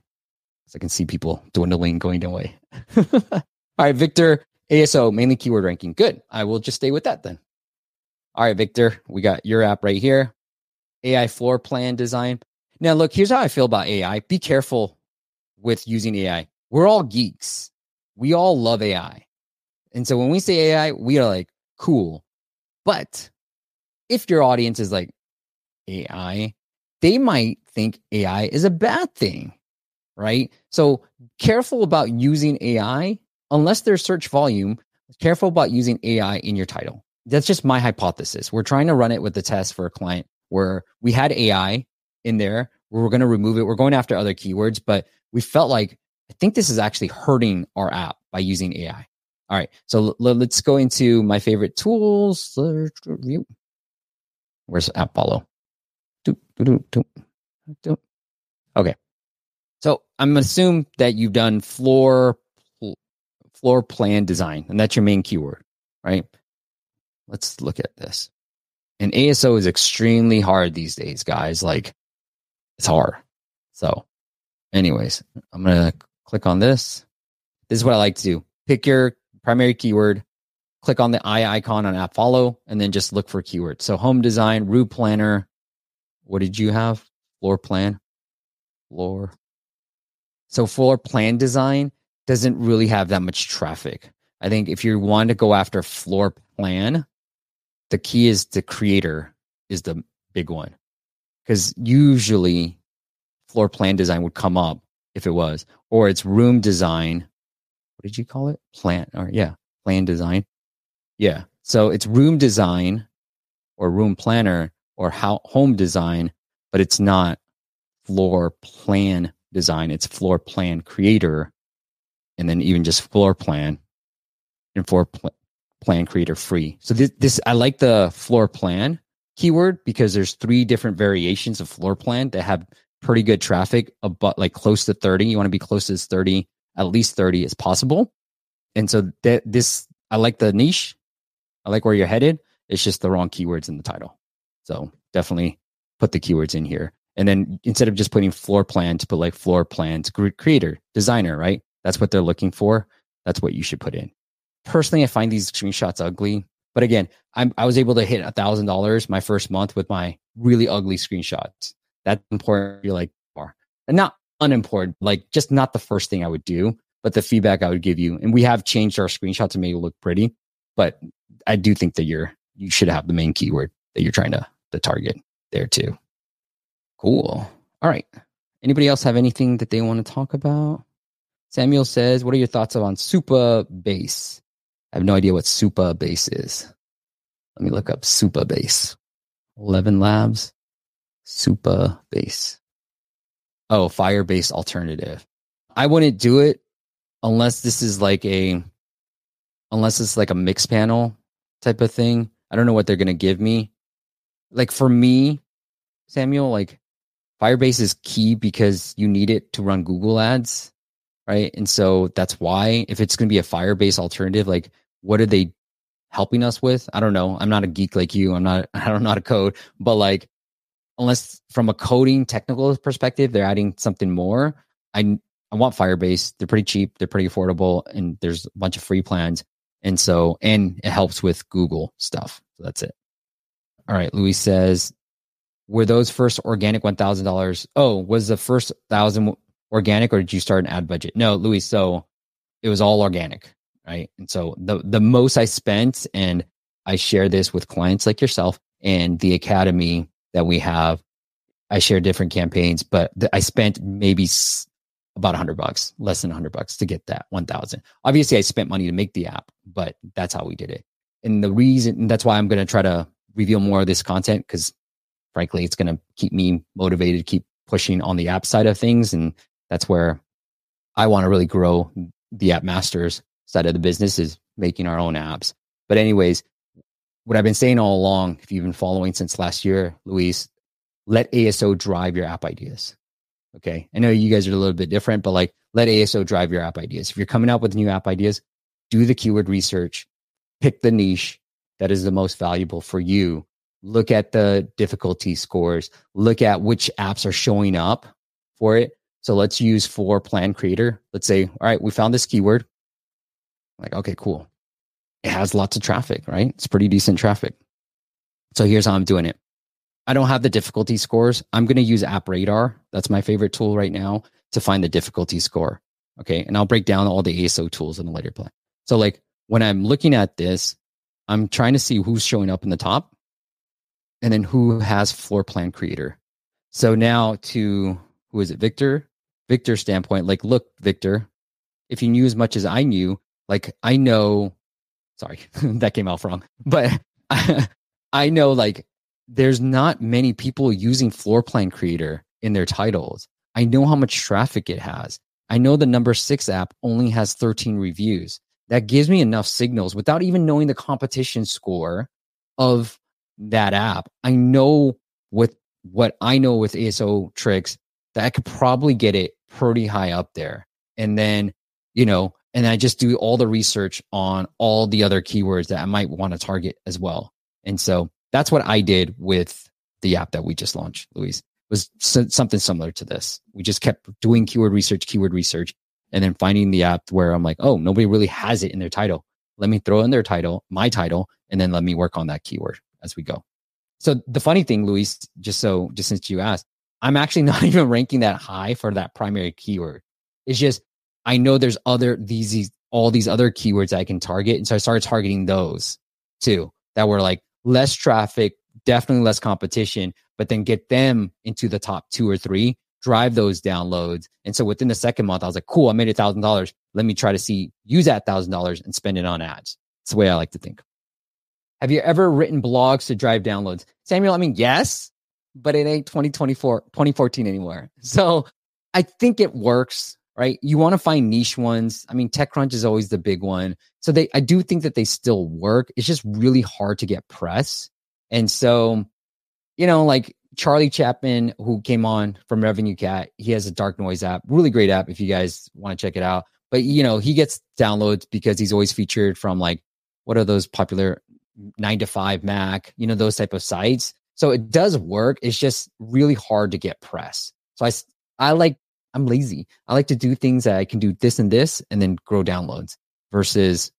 So I can see people dwindling, going away. All right, Victor, A S O, mainly keyword ranking. Good. I will just stay with that then. All right, Victor, we got your app right here. A I floor plan design. Now, look, here's how I feel about A I. Be careful with using A I. We're all geeks. We all love A I. And so when we say A I, we are like, cool. But if your audience is like A I, they might think A I is a bad thing, right? So careful about using A I, unless there's search volume, careful about using A I in your title. That's just my hypothesis. We're trying to run it with the test for a client where we had A I in there. We were going to remove it. We're going after other keywords, but we felt like, I think this is actually hurting our app by using A I. All right. So l- let's go into my favorite tools. Search review. Where's app follow? Doop, doop, doop, doop. Okay. So I'm going to assume that you've done floor, floor plan design, and that's your main keyword, right? Let's look at this. And A S O is extremely hard these days, guys. Like, it's hard. So anyways, I'm going to click on this. This is what I like to do. Pick your primary keyword, click on the eye icon on app follow, and then just look for keywords. So home design, route planner. What did you have? Floor plan. Floor. So floor plan design doesn't really have that much traffic. I think if you want to go after floor plan, the key is the creator is the big one, because usually floor plan design would come up if it was, or it's room design. What did you call it? Plan or yeah, plan design. Yeah. So it's room design or room planner or how home design, but it's not floor plan design. It's floor plan creator. And then even just floor plan and floor plan. Plan creator free. So this, this, I like the floor plan keyword because there's three different variations of floor plan that have pretty good traffic, about like close to thirty. You want to be close to thirty, at least thirty as possible. And so that this, I like the niche. I like where you're headed. It's just the wrong keywords in the title. So definitely put the keywords in here. And then instead of just putting floor plan, to put like floor plans, creator, designer, right? That's what they're looking for. That's what you should put in. Personally, I find these screenshots ugly. But again, I'm, I was able to hit one thousand dollars my first month with my really ugly screenshots. That's important. You're like, or not unimportant, like just not the first thing I would do, but the feedback I would give you. And we have changed our screenshots to make it look pretty. But I do think that you're, you should have the main keyword that you're trying to, to target there too. Cool. All right. Anybody else have anything that they want to talk about? Samuel says, what are your thoughts on Supabase? I have no idea what Supabase is. Let me look up Supabase. eleven Labs, Supabase. Oh, Firebase alternative. I wouldn't do it unless this is like a, unless it's like a mix panel type of thing. I don't know what they're going to give me. Like for me, Samuel, like Firebase is key because you need it to run Google ads, right? And so that's why if it's going to be a Firebase alternative, like, what are they helping us with? I don't know. I'm not a geek like you. I'm not, I don't know how to code, but like unless from a coding technical perspective, they're adding something more. I I want Firebase. They're pretty cheap. They're pretty affordable. And there's a bunch of free plans. And so, and it helps with Google stuff. So that's it. All right. Luis says, were those first organic one thousand dollars? Oh, was the first one thousand organic or did you start an ad budget? No, Luis. So it was all organic, right? And so the, the most I spent, and I share this with clients like yourself and the academy that we have, I share different campaigns, but th- I spent maybe s- about a hundred bucks, less than a hundred bucks to get that one thousand. Obviously I spent money to make the app, but that's how we did it. And the reason, and that's why I'm going to try to reveal more of this content, because frankly, it's going to keep me motivated, keep pushing on the app side of things. And that's where I want to really grow the App Masters side of the business, is making our own apps. But anyways, what I've been saying all along, if you've been following since last year, Luis, let A S O drive your app ideas. Okay. I know you guys are a little bit different, but like, let A S O drive your app ideas. If you're coming out with new app ideas, do the keyword research, pick the niche that is the most valuable for you. Look at the difficulty scores, look at which apps are showing up for it. So let's use for plan creator. Let's say, all right, we found this keyword. Like, okay, cool. It has lots of traffic, right? It's pretty decent traffic. So here's how I'm doing it. I don't have the difficulty scores. I'm going to use App Radar. That's my favorite tool right now to find the difficulty score. Okay. And I'll break down all the A S O tools in a later play. So like when I'm looking at this, I'm trying to see who's showing up in the top and then who has floor plan creator. So now to, who is it? Victor, Victor's standpoint, like, look, Victor, if you knew as much as I knew, like I know, sorry, that came out wrong, but I, I know like, there's not many people using floor plan creator in their titles. I know how much traffic it has. I know the number six app only has thirteen reviews. That gives me enough signals without even knowing the competition score of that app. I know with what I know with A S O tricks that I could probably get it pretty high up there. And then, you know, and I just do all the research on all the other keywords that I might want to target as well. And so, that's what I did with the app that we just launched, Luis. It was something similar to this. We just kept doing keyword research, keyword research, and then finding the app where I'm like, oh, nobody really has it in their title. Let me throw in their title, my title, and then let me work on that keyword as we go. So the funny thing, Luis, just so, just since you asked, I'm actually not even ranking that high for that primary keyword. It's just, I know there's other, these, these all these other keywords I can target. And so I started targeting those too, that were like, less traffic, definitely less competition, but then get them into the top two or three, drive those downloads. And so within the second month, I was like, cool, I made a thousand dollars. Let me try to see, use that thousand dollars and spend it on ads. That's the way I like to think. Have you ever written blogs to drive downloads? Samuel, I mean, yes, but it ain't twenty twenty-four, twenty fourteen anymore. So I think it works, right? You want to find niche ones. I mean, TechCrunch is always the big one. So they, I do think that they still work. It's just really hard to get press. And so, you know, like Charlie Chapman, who came on from RevenueCat, he has a dark noise app, really great app if you guys want to check it out. But, you know, he gets downloads because he's always featured from like, what are those popular nine to five Mac, you know, those type of sites. So it does work. It's just really hard to get press. So I, I like, I'm lazy. I like to do things that I can do this and this and then grow downloads versus,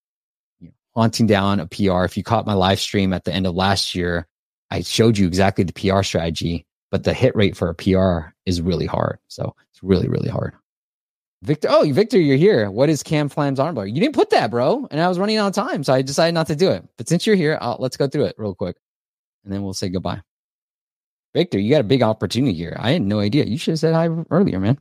you know, hunting down a P R. If you caught my live stream at the end of last year, I showed you exactly the P R strategy, but the hit rate for a P R is really hard. So it's really, really hard. Victor, oh, Victor, you're here. What is Cam Flam's armbar? You didn't put that, bro. And I was running out of time, so I decided not to do it. But since you're here, I'll, let's go through it real quick. And then we'll say goodbye. Victor, you got a big opportunity here. I had no idea. You should have said hi earlier, man.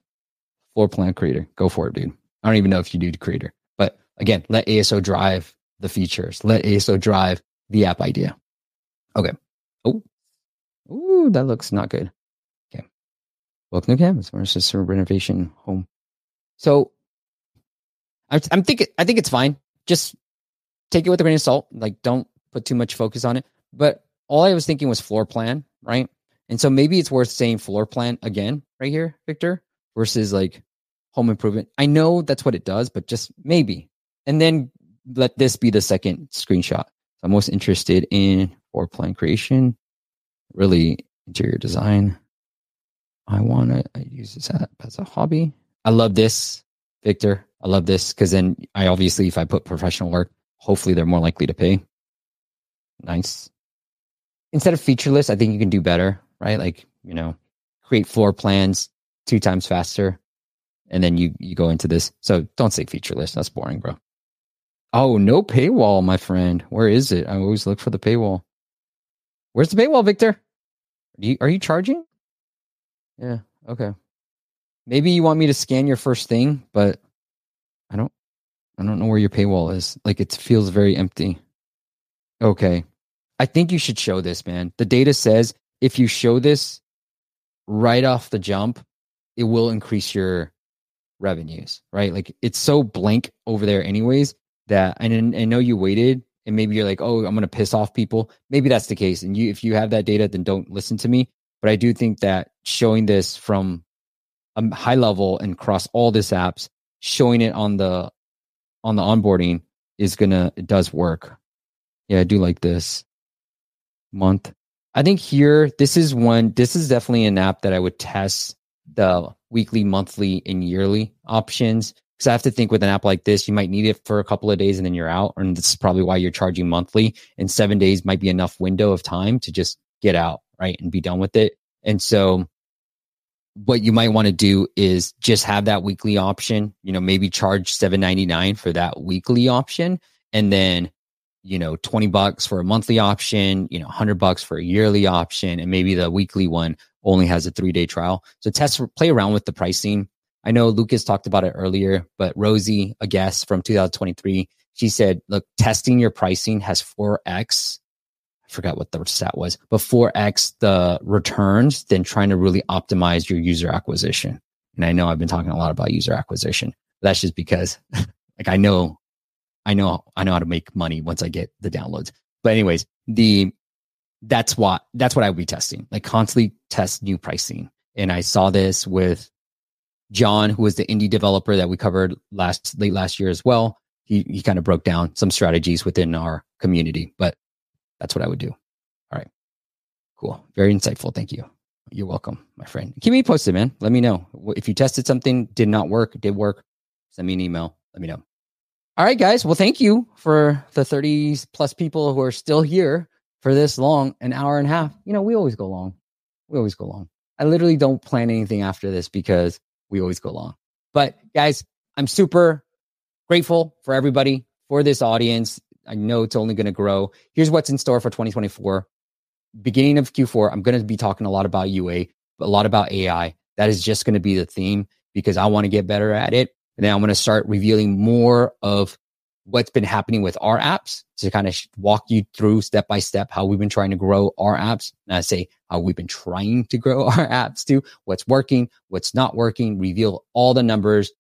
Floor plan creator. Go for it, dude. I don't even know if you do the creator. But again, let A S O drive the features. Let A S O drive the app idea. Okay. Oh. Ooh, that looks not good. Okay. Welcome to Canvas. We're just a renovation home. So I, I'm thinking, I think it's fine. Just take it with a grain of salt. Like, don't put too much focus on it. But all I was thinking was floor plan, right? And so maybe it's worth saying floor plan again right here, Victor, versus like home improvement. I know that's what it does, but just maybe. And then let this be the second screenshot. I'm most interested in floor plan creation. Really interior design. I want to I use this app as a hobby. I love this, Victor. I love this because then I obviously, if I put professional work, hopefully they're more likely to pay. Nice. Instead of featureless, I think you can do better, right? Like, you know, create floor plans two times faster. And then you, you go into this. So don't say featureless. That's boring, bro. Oh, no paywall, my friend. Where is it? I always look for the paywall. Where's the paywall, Victor? Do you, are you charging? Yeah. Okay. Maybe you want me to scan your first thing, but I don't, I don't know where your paywall is. Like, it feels very empty. Okay. I think you should show this, man. The data says if you show this right off the jump, it will increase your revenues, right? Like, it's so blank over there anyways that, and I know you waited and maybe you're like, oh, I'm going to piss off people. Maybe that's the case. And you, if you have that data, then don't listen to me. But I do think that showing this from a high level and across all these apps, showing it on the on the onboarding is gonna it does work. Yeah, I do like this month. I think here this is one. This is definitely an app that I would test the weekly, monthly, and yearly options because I have to think with an app like this, you might need it for a couple of days and then you're out, and this is probably why you're charging monthly. And seven days might be enough window of time to just get out, right, and be done with it. And so what you might want to do is just have that weekly option, you know, maybe charge seven ninety-nine for that weekly option. And then, you know, twenty bucks for a monthly option, you know, one hundred bucks for a yearly option. And maybe the weekly one only has a three day trial. So test, play around with the pricing. I know Lucas talked about it earlier, but Rosie, a guest from two thousand twenty-three, she said, look, testing your pricing has four X. I forgot what the stat was, but four X the returns than trying to really optimize your user acquisition. And I know I've been talking a lot about user acquisition, but that's just because like, I know, I know, I know how to make money once I get the downloads. But anyways, the, that's what, that's what I would be testing, like constantly test new pricing. And I saw this with John, who was the indie developer that we covered last, late last year as well. He, he kind of broke down some strategies within our community, but that's what I would do. All right. Cool. Very insightful. Thank you. You're welcome, my friend. Keep me posted, man. Let me know. If you tested something, did not work, did work, send me an email. Let me know. All right, guys. Well, thank you for the thirty plus people who are still here for this long, an hour and a half. You know, we always go long. We always go long. I literally don't plan anything after this because we always go long. But guys, I'm super grateful for everybody, for this audience. I know it's only going to grow. Here's what's in store for twenty twenty-four. Beginning of Q four, I'm going to be talking a lot about U A, a lot about A I. That is just going to be the theme because I want to get better at it. And then I'm going to start revealing more of what's been happening with our apps to kind of walk you through step by step how we've been trying to grow our apps. And I say how we've been trying to grow our apps too, what's working, what's not working, reveal all the numbers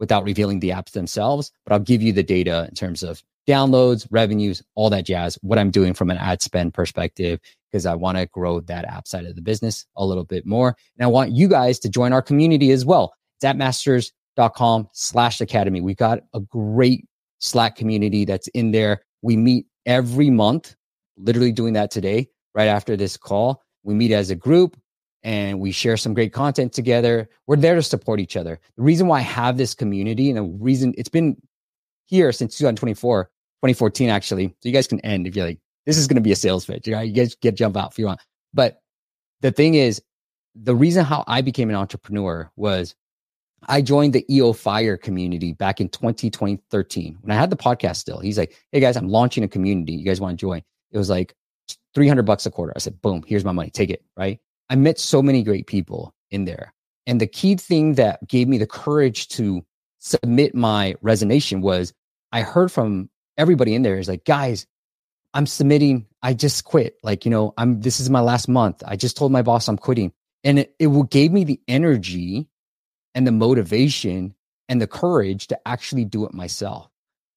without revealing the apps themselves. But I'll give you the data in terms of downloads, revenues, all that jazz, what I'm doing from an ad spend perspective, because I want to grow that app side of the business a little bit more. And I want you guys to join our community as well. It's appmasters.com slash academy. We've got a great Slack community that's in there. We meet every month, literally doing that today, right after this call. We meet as a group and we share some great content together. We're there to support each other. The reason why I have this community and the reason it's been here since two thousand twenty-four, twenty fourteen, actually. So you guys can end if you're like, this is going to be a sales pitch. You know, you guys get jump out if you want. But the thing is, the reason how I became an entrepreneur was I joined the E O Fire community back in twenty thirteen when I had the podcast still. He's like, hey guys, I'm launching a community. You guys want to join? It was like three hundred bucks a quarter. I said, boom, here's my money. Take it. Right. I met so many great people in there. And the key thing that gave me the courage to submit my resignation was I heard from everybody in there is like, guys, I'm submitting. I just quit. Like, you know, I'm, this is my last month. I just told my boss I'm quitting. And it, it gave me the energy and the motivation and the courage to actually do it myself.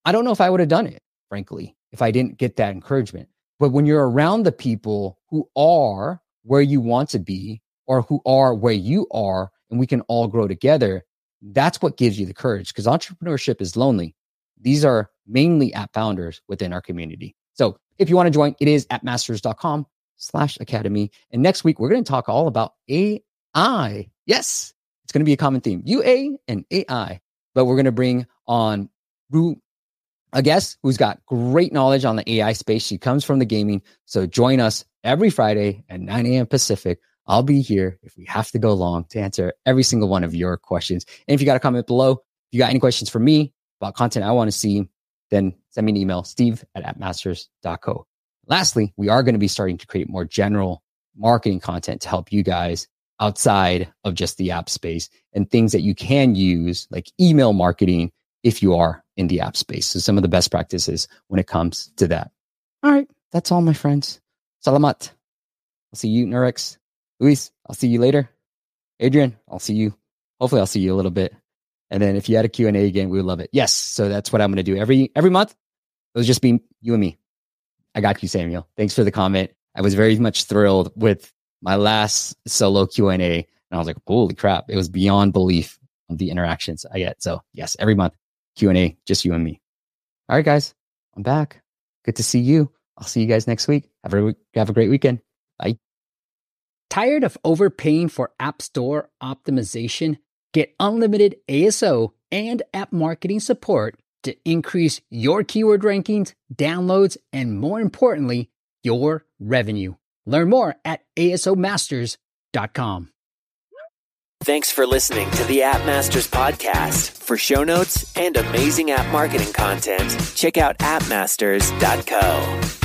I don't know if I would have done it, frankly, if I didn't get that encouragement. But when you're around the people who are where you want to be or who are where you are, and we can all grow together, that's what gives you the courage because entrepreneurship is lonely. These are mainly app founders within our community. So if you want to join, it is appmasters.com slash academy. And next week, we're going to talk all about A I. Yes, it's going to be a common theme, U A and A I. But we're going to bring on a guest who's got great knowledge on the A I space. She comes from the gaming. So join us every Friday at nine a.m. Pacific. I'll be here if we have to go long to answer every single one of your questions. And if you got a comment below, if you got any questions for me about content I want to see, then send me an email, steve at appmasters dot co. Lastly, we are going to be starting to create more general marketing content to help you guys outside of just the app space and things that you can use like email marketing if you are in the app space. So some of the best practices when it comes to that. All right. That's all, my friends. Salamat. I'll see you, Nurex. Luis, I'll see you later. Adrian, I'll see you. Hopefully I'll see you a little bit. And then if you had a Q and A again, we would love it. Yes. So that's what I'm going to do every, every month. It'll just be you and me. I got you, Samuel. Thanks for the comment. I was very much thrilled with my last solo Q and A. And I was like, holy crap. It was beyond belief of the interactions I get. So yes, every month, Q and A, just you and me. All right, guys, I'm back. Good to see you. I'll see you guys next week. Have a, have a great weekend. Bye. Tired of overpaying for App Store optimization? Get unlimited A S O and app marketing support to increase your keyword rankings, downloads, and more importantly, your revenue. Learn more at A S O masters dot com. Thanks for listening to the App Masters podcast. For show notes and amazing app marketing content, check out app masters dot co.